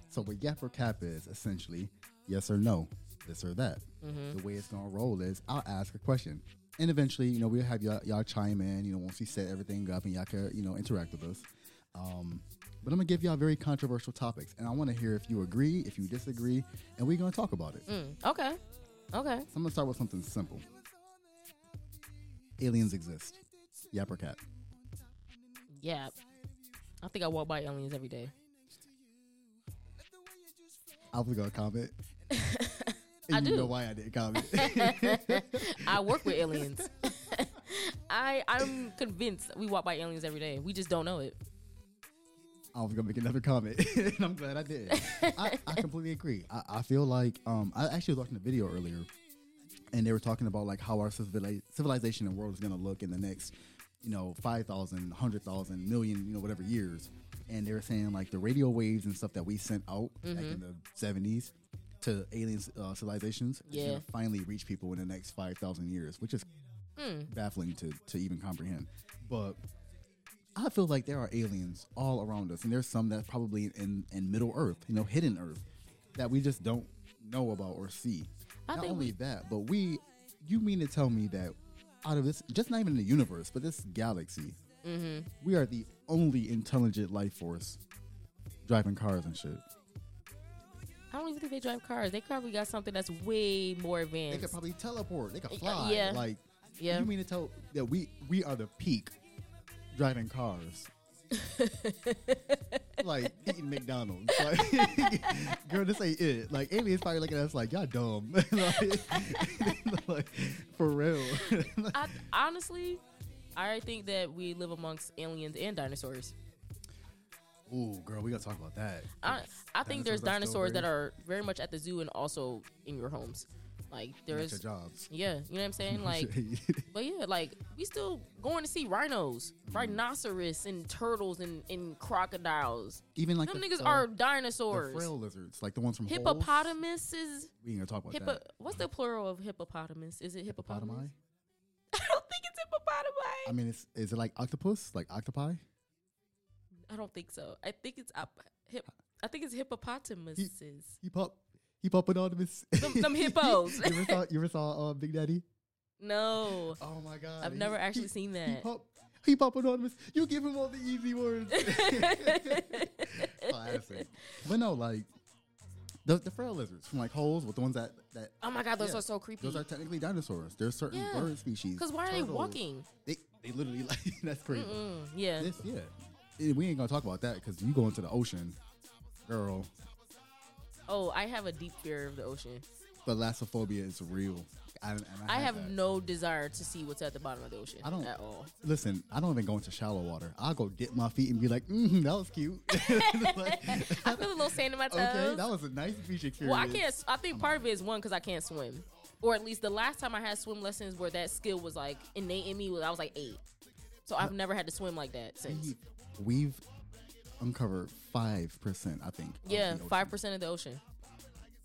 So what Yap or Cap is, essentially, yes or no, this or that. Mm-hmm. The way it's going to roll is I'll ask a question. And eventually, we'll have y'all chime in, once we set everything up and y'all can, interact with us. But I'm going to give y'all very controversial topics. And I want to hear if you agree, if you disagree, and we're going to talk about it. Okay. So I'm going to start with something simple. Aliens exist. Yap or Cap? Yap. I think I walk by aliens every day. I was going to comment. You know why I didn't comment. I work with aliens. I'm convinced we walk by aliens every day. We just don't know it. I was going to make another comment, and I'm glad I did. I completely agree. I feel like I actually was watching a video earlier, and they were talking about like how our civilization and world is going to look in the next, 5,000, 100,000, million, whatever years. And they were saying, like, the radio waves and stuff that we sent out back in the 70s to alien civilizations is going to finally reach people in the next 5,000 years, which is baffling to even comprehend. But I feel like there are aliens all around us, and there's some that's probably in Middle Earth, hidden Earth, that we just don't know about or see. You mean to tell me that out of this, just not even the universe, but this galaxy, we are the only intelligent life force driving cars and shit. I don't even think they drive cars. They probably got something that's way more advanced. They could probably teleport. They could fly. Yeah. Like, yeah. You mean to tell that we are the peak driving cars? Like eating McDonald's. Like, girl, this ain't it. Like, aliens probably looking at us like, y'all dumb. like, for real. Honestly, I think that we live amongst aliens and dinosaurs. Ooh, girl, we gotta talk about that. I think there's dinosaurs that are very much at the zoo and also in your homes. Like there's your jobs. Yeah, you know what I'm saying? Like, but yeah, like we still going to see rhinos, rhinoceros, and turtles and crocodiles. Even like them niggas are dinosaurs. The frail lizards, like the ones from hippopotamuses. We ain't gonna talk about that. What's the plural of hippopotamus? Is it hippopotami? I don't think it's hippopotami. I mean, is it like octopus? Like octopi? I don't think so. I think it's hippopotamuses. Hippopotamus. Some hippos. You ever saw Big Daddy? No. Oh my God. I've never actually seen that. Hippopotamus. You give him all the easy words. Classic. But no, like the frail lizards from like holes with the ones that. Oh my God, those are so creepy. Those are technically dinosaurs. There's certain bird species. Because why are they walking? They literally like that's crazy. Mm-mm, yeah. We ain't gonna talk about that because you go into the ocean, girl. Oh, I have a deep fear of the ocean. Thalassophobia is real. I have no desire to see what's at the bottom of the ocean at all. Listen, I don't even go into shallow water. I'll go dip my feet and be like, that was cute. Like, I feel a little sand in my toes. Okay, that was a nice beach experience. Well, I think part of it is one, because I can't swim. Or at least the last time I had swim lessons where that skill was like innate in me, I was like 8. So I've never had to swim like that since. We've uncovered 5%, I think. Yeah, 5% of the ocean.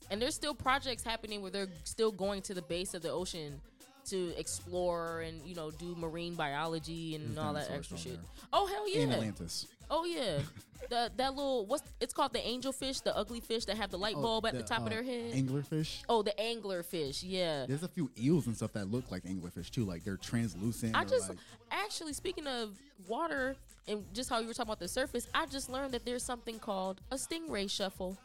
And there's still projects happening where they're still going to the base of the ocean to explore and, you know, do marine biology and all that extra shit. There. Oh, hell yeah. In Atlantis. Oh, yeah. That little, it's called the angelfish, the ugly fish that have the light bulb at the top of their head. Anglerfish? Oh, the anglerfish, yeah. There's a few eels and stuff that look like anglerfish, too. Like, they're translucent. Actually, speaking of water and just how you were talking about the surface, I just learned that there's something called a stingray shuffle.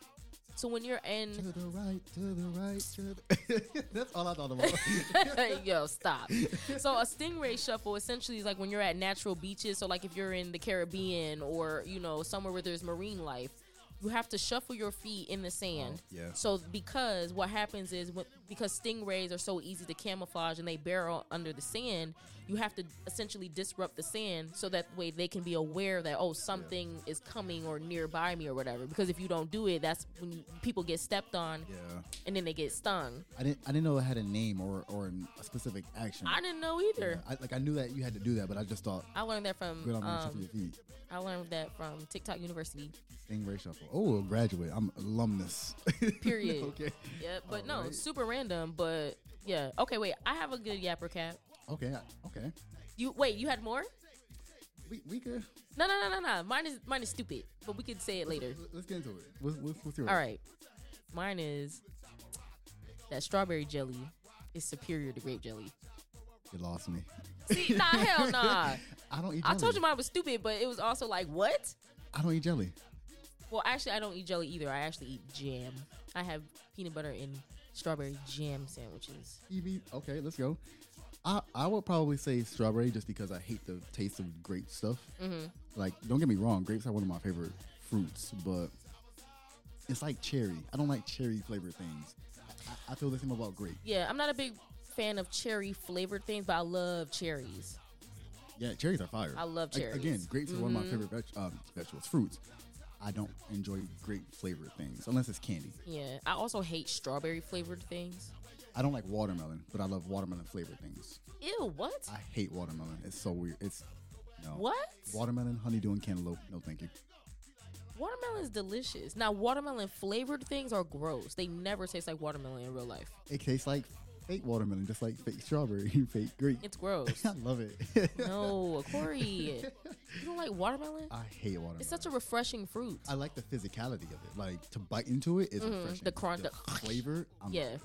So when you're in... To the right. That's all I thought about. Yo, stop. So a stingray shuffle essentially is like when you're at natural beaches. So like if you're in the Caribbean or, you know, somewhere where there's marine life, you have to shuffle your feet in the sand. Oh, yeah. So because what happens is because stingrays are so easy to camouflage and they burrow under the sand, you have to essentially disrupt the sand so that way they can be aware that, oh, something is coming or nearby me or whatever. Because if you don't do it, that's when people get stepped on and then they get stung. I didn't know it had a name or a specific action. I didn't know either. Yeah, I knew that you had to do that, but I just thought. I learned that from TikTok University. Stingray shuffle. Oh, a graduate. I'm alumnus. Period. Okay. Yeah, but super random, but yeah. Okay, wait. I have a good yap or cap. Okay. You had more? We could. No. Mine is stupid, but we could say it later. Let's get into it. What's yours? All right. Mine is that strawberry jelly is superior to grape jelly. You lost me. See, hell nah. I don't eat jelly. I told you mine was stupid, but it was also like, what? I don't eat jelly. Well, actually, I don't eat jelly either. I actually eat jam. I have peanut butter and strawberry jam sandwiches. Okay, let's go. I would probably say strawberry just because I hate the taste of grape stuff. Mm-hmm. Like, don't get me wrong, grapes are one of my favorite fruits, but it's like cherry. I don't like cherry-flavored things. I feel the same about grape. Yeah, I'm not a big fan of cherry-flavored things, but I love cherries. Yeah, cherries are fire. I love cherries. Again, grapes are one of my favorite vegetables, fruits. I don't enjoy grape-flavored things, unless it's candy. Yeah, I also hate strawberry-flavored things. I don't like watermelon, but I love watermelon-flavored things. Ew, what? I hate watermelon. It's so weird. What? Watermelon, honeydew, and cantaloupe. No, thank you. Watermelon is delicious. Now, watermelon-flavored things are gross. They never taste like watermelon in real life. It tastes like fake watermelon, just like fake strawberry and fake grape. It's gross. I love it. No, Corey. You don't like watermelon? I hate watermelon. It's such a refreshing fruit. I like the physicality of it. Like, to bite into it is refreshing. The crunch. The flavor, I'm yeah.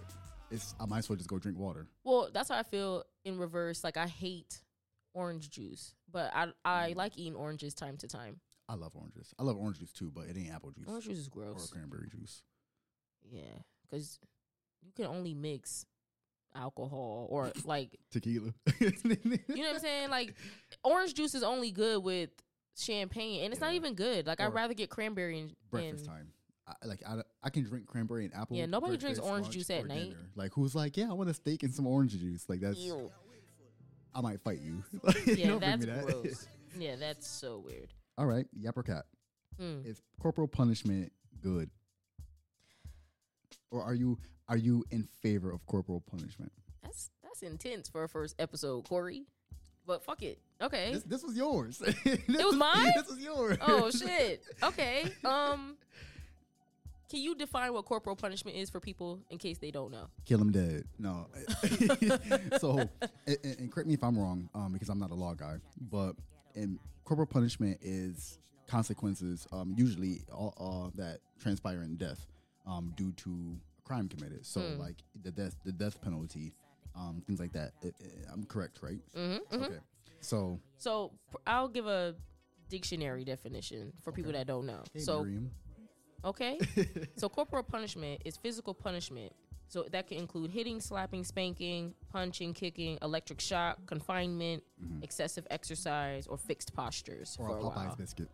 I might as well just go drink water. Well, that's how I feel in reverse. Like, I hate orange juice, but I like eating oranges time to time. I love oranges. I love orange juice, too, but it ain't apple juice. Orange juice is gross. Or cranberry juice. Yeah, because you can only mix alcohol or, like... Tequila. You know what I'm saying? Like, orange juice is only good with champagne, and it's not even good. Like, I'd rather get cranberry and... Breakfast time. I can drink cranberry and apple. Yeah, nobody drinks orange juice at night. Dinner. Like, who's like, yeah, I want a steak and some orange juice. Like, that's... Ew. I might fight you. Yeah, that's gross. Yeah, that's so weird. All right, yap or cap? Is corporal punishment good? Or are you in favor of corporal punishment? That's intense for a first episode, Corey. But fuck it. Okay. This was yours. It was mine? This was yours. Oh, shit. Okay. Can you define what corporal punishment is for people in case they don't know? Kill them dead. No. So, and correct me if I'm wrong, because I'm not a law guy, but corporal punishment is consequences, usually that transpire in death due to a crime committed. So, like, the death penalty. Things like that. I'm correct, right? Mm-hmm, mm-hmm. Okay. So I'll give a dictionary definition for people that don't know. Hey, so, Miriam. Okay. So corporal punishment is physical punishment. So that can include hitting, slapping, spanking, punching, kicking, electric shock, confinement, excessive exercise, or fixed postures for a Popeye's while. Biscuit.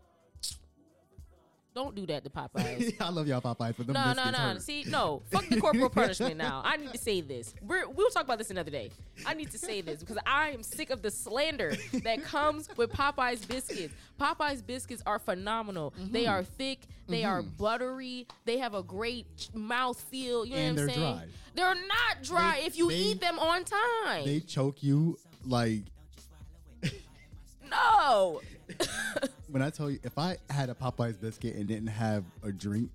Don't do that to Popeyes. I love y'all Popeyes, but no. Hurt. See, no. Fuck the corporal punishment now. I need to say this. We'll talk about this another day. I need to say this because I am sick of the slander that comes with Popeye's biscuits. Popeye's biscuits are phenomenal. Mm-hmm. They are thick. They are buttery. They have a great mouthfeel. You know what I'm saying? Dry. They're not dry if you eat them on time. They choke you like... No. When I tell you, if I had a Popeye's biscuit and didn't have a drink,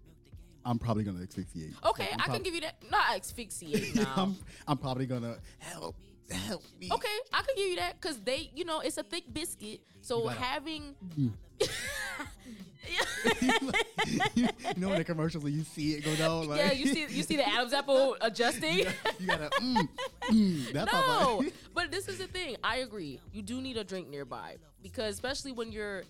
I'm probably going to asphyxiate. Okay, so I can give you that. Not asphyxiate now. I'm probably going to help me. Okay, I can give you that because they, you know, it's a thick biscuit. So having... you know in the commercials when you see it go down? Like... Yeah, you see the Adam's apple adjusting? You gotta... But this is the thing. I agree. You do need a drink nearby because especially when you're...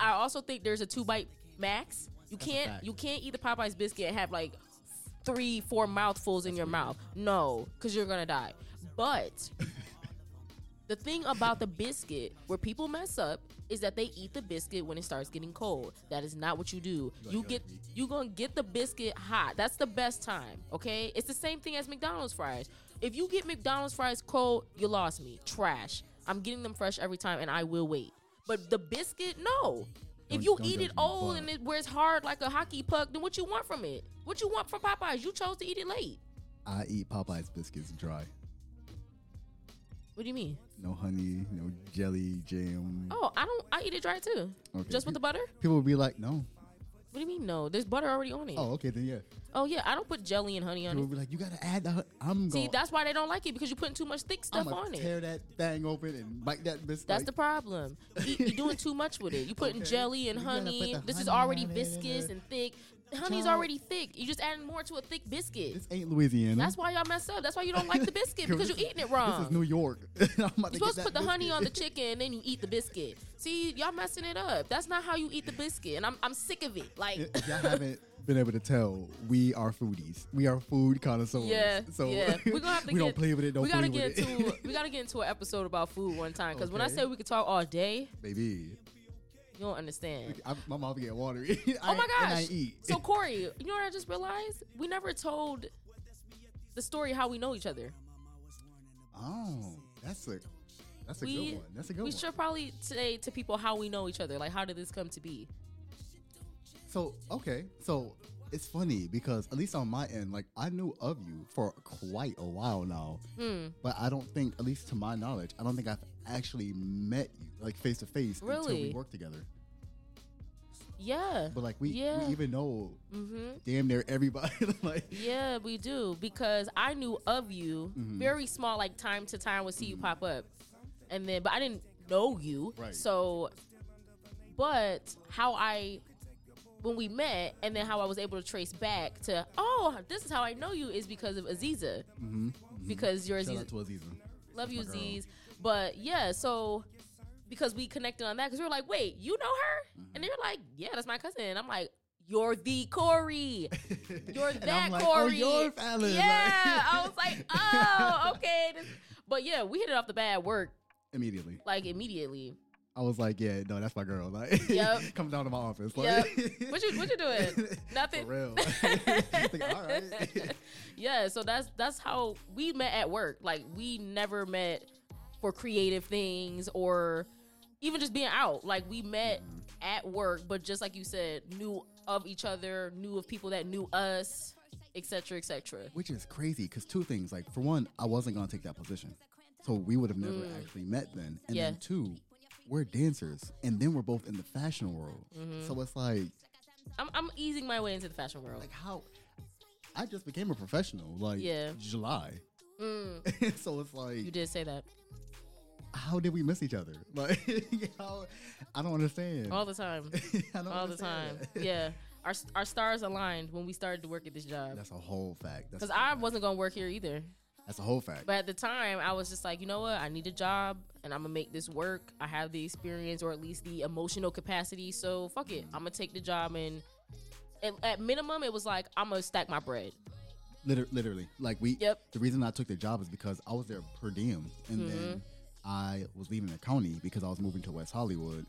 I also think there's a 2-bite max. You can't eat the Popeye's biscuit and have like 3-4 mouthfuls in your mouth. No, because you're gonna die. But the thing about the biscuit where people mess up is that they eat the biscuit when it starts getting cold. That is not what you do. You gonna get the biscuit hot. That's the best time. Okay, it's the same thing as McDonald's fries. If you get McDonald's fries cold, you lost me. Trash. I'm getting them fresh every time, and I will wait. But the biscuit, no. If you eat it old and it where it's hard like a hockey puck, then what you want from it? What you want from Popeyes? You chose to eat it late. I eat Popeyes biscuits dry. What do you mean? No honey, no jelly, jam. Oh, I eat it dry too. Okay. Just with the butter? People would be like, no. What do you mean no? There's butter already on it. Oh, okay, then yeah. Oh yeah, I don't put jelly and honey on it. People would be like, you gotta add the honey. See, that's why they don't like it because you're putting too much thick stuff on it. Tear that thing open and bite that biscuit. That's the problem. You're doing too much with it. You're putting jelly and honey. This is already viscous and thick. Honey's already thick. You just adding more to a thick biscuit. This ain't Louisiana. That's why y'all mess up. That's why you don't like the biscuit because you're eating it wrong. This is New York. You're supposed to put the honey on the chicken and then you eat the biscuit. See, y'all messing it up. That's not how you eat the biscuit, and I'm sick of it. Like y'all haven't been able to tell, we are foodies. We are food connoisseurs. Yeah, so yeah. We're gonna have to don't play with it. Don't play with it. We gotta get into an episode about food one time because when I say we could talk all day, baby, you don't understand. My mouth get watery. Oh my gosh! And I eat. So Corey, you know what I just realized? We never told the story how we know each other. Oh, that's a good one. That's a good one. We should probably say to people how we know each other. Like, how did this come to be? So, okay, so it's funny because at least on my end, like, I knew of you for quite a while now, but I don't think, at least to my knowledge, I don't think I've actually met you, like, face-to-face until we worked together. Yeah. But, like, we even know damn near everybody. Like, yeah, we do, because I knew of you very small, like, time to time would see you pop up, and then, but I didn't know you, right. So, but how I... when we met, and then how I was able to trace back to, oh, this is how I know you is because of Aziza. Mm-hmm. Because you're Aziza. Shout out to Aziza. Love you, Aziz. But yeah, so because we connected on that, because we were like, wait, you know her? Mm-hmm. And they were like, yeah, that's my cousin. And I'm like, you're the Corey. You're that like, Corey. Oh, you're Phalyn. Yeah. I was like, oh, okay. But yeah, we hit it off the bat at work. Immediately. Like, immediately. I was like, yeah, no, that's my girl. Like, come down to my office. Like, what you doing? Nothing. For real. Like, all right. Yeah, so that's how we met at work. Like, we never met for creative things or even just being out. Like, we met at work, but just like you said, knew of each other, knew of people that knew us, etc., etc. Which is crazy because two things. Like, for one, I wasn't going to take that position. So we would have never actually met then. And then two, we're dancers. And then we're both in the fashion world. Mm-hmm. So it's like... I'm easing my way into the fashion world. Like, how... I just became a professional, like, July. Mm. So it's like... You did say that. How did we miss each other? Like, how, I don't understand. All the time. I don't understand. Yeah. Our stars aligned when we started to work at this job. That's a whole fact. Because I wasn't going to work here either. That's a whole fact. But at the time, I was just like, you know what? I need a job, and I'm going to make this work. I have the experience, or at least the emotional capacity, so fuck it. I'm going to take the job, and at minimum, it was like, I'm going to stack my bread. Literally. Like, the reason I took the job is because I was there per diem, and then I was leaving the county because I was moving to West Hollywood.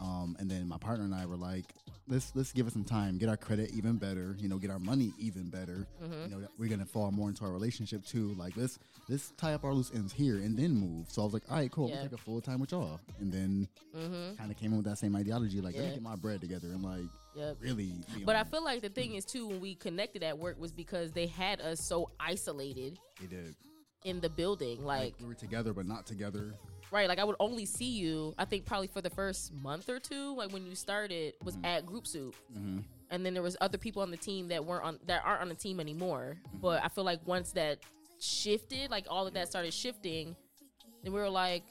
And then my partner and I were like, let's give it some time, get our credit even better, you know, get our money even better. Mm-hmm. You know, we're going to fall more into our relationship too. Like, let's tie up our loose ends here and then move. So I was like, all right, cool. We'll take a full time with y'all. And then kind of came in with that same ideology. Like, let me get my bread together. And like, really. But I feel like the thing is too, when we connected at work was because they had us so isolated. They did. In the building, like we were together but not together, right? Like I would only see you, I think probably for the first month or two, like when you started, was at Group Soup, and then there was other people on the team that aren't on the team anymore. But I feel like once that shifted, like all of that started shifting, then we were like,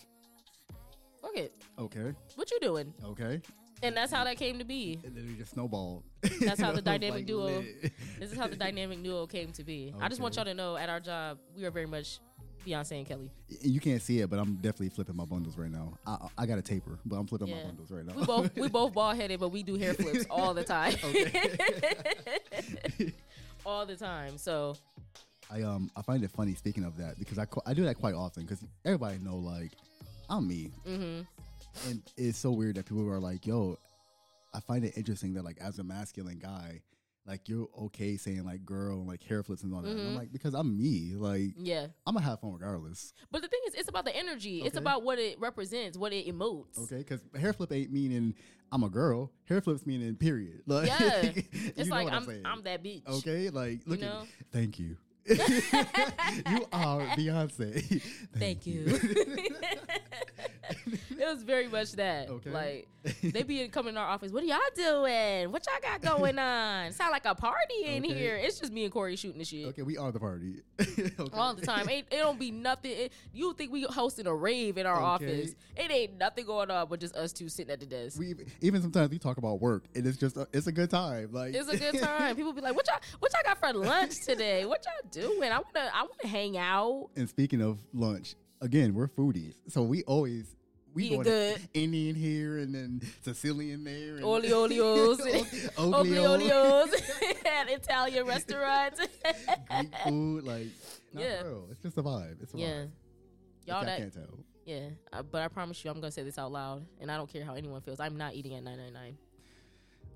"Fuck it, okay, what you doing?" Okay, and that's how that came to be. And then we just snowballed. That's how the dynamic like duo. Lit. This is how the dynamic duo came to be. Okay. I just want y'all to know, at our job, we are very much Beyonce and Kelly. You can't see it, but I'm definitely flipping my bundles right now. I got a taper, but I'm flipping my bundles right now. We both bald headed, but we do hair flips all the time. Okay. All the time. So I find it funny speaking of that because I do that quite often because everybody know like I'm me. Mm-hmm. And it's so weird that people are like, yo. I find it interesting that, like, as a masculine guy, like, you're okay saying, like, girl, like, hair flips and all that. And I'm like, because I'm me. Like, I'm going to have fun regardless. But the thing is, it's about the energy. Okay. It's about what it represents, what it emotes. Okay, because hair flip ain't meaning I'm a girl. Hair flips meaning period. Like, yeah. It's like, I'm that bitch. Okay, like, look at me. Thank you. You are Beyonce. Thank you. It was very much that. Okay. Like, they be coming in our office. What are y'all doing? What y'all got going on? Sound like a party in here. It's just me and Corey shooting the shit. Okay, we are the party. All the time. It don't be nothing. You think we hosting a rave in our office. It ain't nothing going on but just us two sitting at the desk. We even sometimes we talk about work, and it's just it's a good time. Like it's a good time. People be like, what y'all got for lunch today? What y'all doing? I wanna hang out. And speaking of lunch, again, we're foodies. So we always... We go to Indian here and then Sicilian there. And Olioleos. Olioleos. At Italian restaurants. Greek food. Like, not real. It's just a vibe. It's a vibe. Y'all that, I can't tell. Yeah. But I promise you, I'm going to say this out loud. And I don't care how anyone feels. I'm not eating at 999.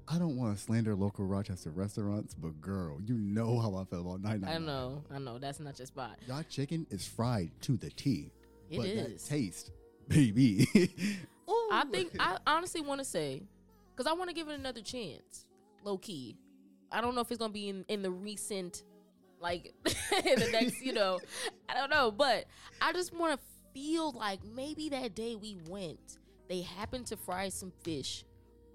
I don't want to slander local Rochester restaurants, but girl, you know how I feel about 999. I know. That's not your spot. Y'all chicken is fried to the T. But that taste... Baby. I think I honestly want to say, because I want to give it another chance, low key. I don't know if it's going to be in the recent, like, in the next, you know, I don't know. But I just want to feel like maybe that day we went, they happened to fry some fish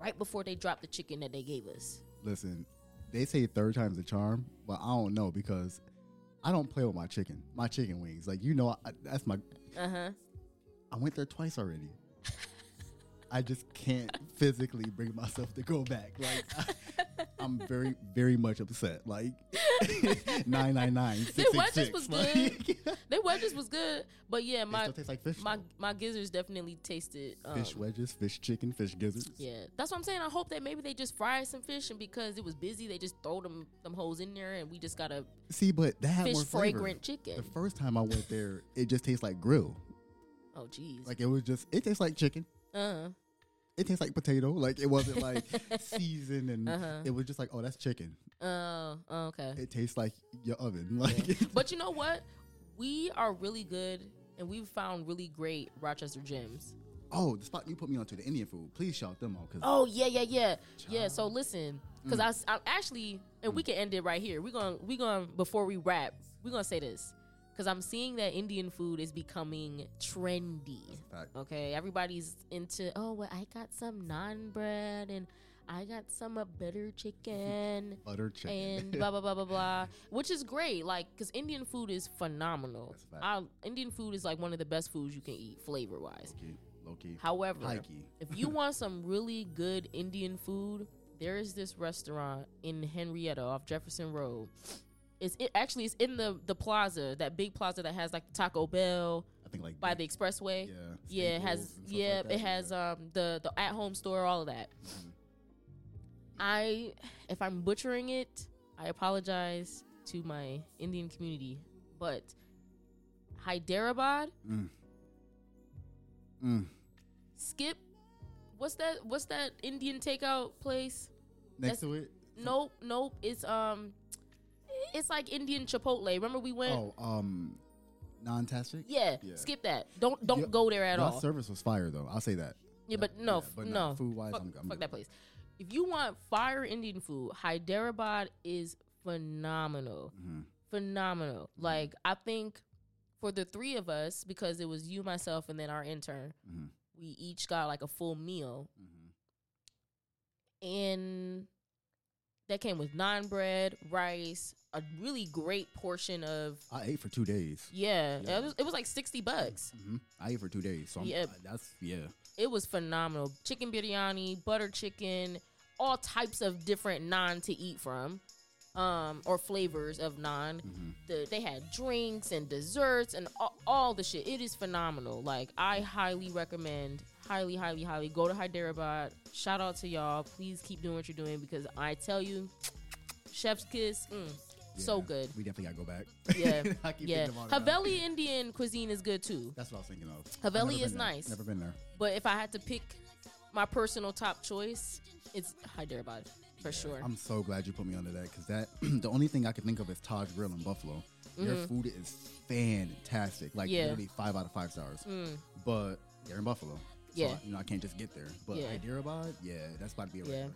right before they dropped the chicken that they gave us. Listen, they say third time's a charm, but I don't know because I don't play with my chicken wings. Like, you know, that's my... Uh-huh. I went there twice already. I just can't physically bring myself to go back. Like, I'm very, very much upset. Like, 999, 666. Was good. Like, their wedges was good. But yeah, my gizzards definitely tasted... fish wedges, fish chicken, fish gizzards. Yeah, that's what I'm saying. I hope that maybe they just fried some fish, and because it was busy, they just throw them hoes in there, and we just got a fish fragrant chicken. The first time I went there, it just tastes like grill. Oh, geez. Like, it tastes like chicken. Uh-huh. It tastes like potato. Like, it wasn't, like, seasoned. And It was just like, oh, that's chicken. Oh, okay. It tastes like your oven. Like, But you know what? We are really good, and we've found really great Rochester gyms. Oh, the spot you put me onto, the Indian food. Please shout them out. Yeah. So listen, because I actually, and we can end it right here. We're gonna before we wrap, we're gonna say this, because I'm seeing that Indian food is becoming trendy. Okay, everybody's into. Oh, well, I got some naan bread and I got some butter chicken and blah blah blah blah blah, which is great. Like, because Indian food is phenomenal. That's a fact. Indian food is like one of the best foods you can eat, flavor wise. Okay. Low-key. However, if you want some really good Indian food, there is this restaurant in Henrietta off Jefferson Road. It's in the plaza, that big plaza that has like Taco Bell, I think, like by the expressway. Yeah, it has. Yeah, like it has the at-home store, all of that. Mm-hmm. If I'm butchering it, I apologize to my Indian community, but Hyderabad. Skip, what's that Indian takeout place next to it? Nope. It's like Indian Chipotle. Remember we went? Non-tastic? Yeah. Skip that. Don't go there at all. That service was fire though. I'll say that. Yeah, but no. Food wise, fuck that place. If you want fire Indian food, Hyderabad is phenomenal. Mm-hmm. Phenomenal. Like, I think for the three of us, because it was you, myself, and then our intern, we each got like a full meal. Mm-hmm. And that came with naan bread, rice, a really great portion of. I ate for 2 days. Yeah. It was like $60. Mm-hmm. I ate for 2 days. So it was phenomenal. Chicken biryani, butter chicken, all types of different naan to eat from. Or flavors of naan. Mm-hmm. They had drinks and desserts and all the shit. It is phenomenal. Like, I highly recommend, highly, highly, highly, go to Hyderabad. Shout out to y'all. Please keep doing what you're doing, because I tell you, chef's kiss, so good. We definitely gotta go back. Yeah, Haveli Indian cuisine is good too. That's what I was thinking of. Haveli is nice. Never been there. But if I had to pick my personal top choice, it's Hyderabad. For sure. I'm so glad you put me under that, because that the only thing I can think of is Taj Grill in Buffalo. Mm-hmm. Their food is fantastic, like literally 5 out of 5 stars. But they're in Buffalo, so I can't just get there. But Hyderabad, that's about to be a regular.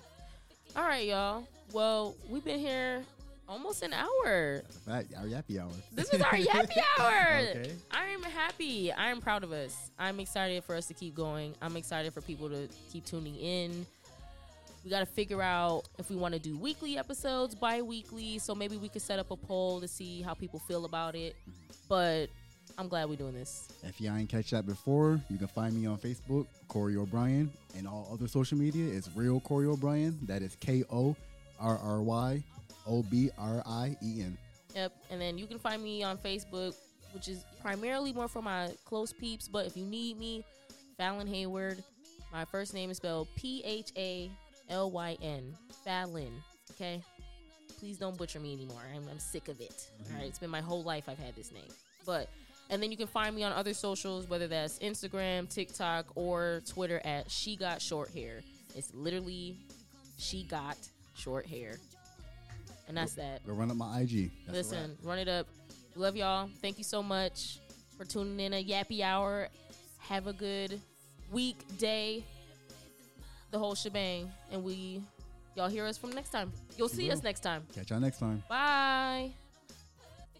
All right, y'all. Well, we've been here almost an hour. That's a fact. Our yappy hour. This is our yappy hour. Okay. I'm happy. I'm proud of us. I'm excited for us to keep going. I'm excited for people to keep tuning in. We got to figure out if we want to do weekly episodes, bi-weekly, so maybe we could set up a poll to see how people feel about it. But I'm glad we're doing this. If y'all ain't catch that before, you can find me on Facebook, Korry O'Brien, and all other social media is Real Korry O'Brien. That is KORRY O'BRIEN. Yep, and then you can find me on Facebook, which is primarily more for my close peeps, but if you need me, Phalyn Hayward. My first name is spelled PHALYN, Phalyn, okay? Please don't butcher me anymore. I'm sick of it, all right? It's been my whole life I've had this name. And then you can find me on other socials, whether that's Instagram, TikTok, or Twitter at She Got Short Hair. It's literally She Got Short Hair. And that's that. Go run up my IG. That's Listen, run it up. Love y'all. Thank you so much for tuning in a Yappy Hour. Have a good weekday. The whole shebang, and y'all hear us from next time. You'll see us next time. Catch y'all next time. Bye.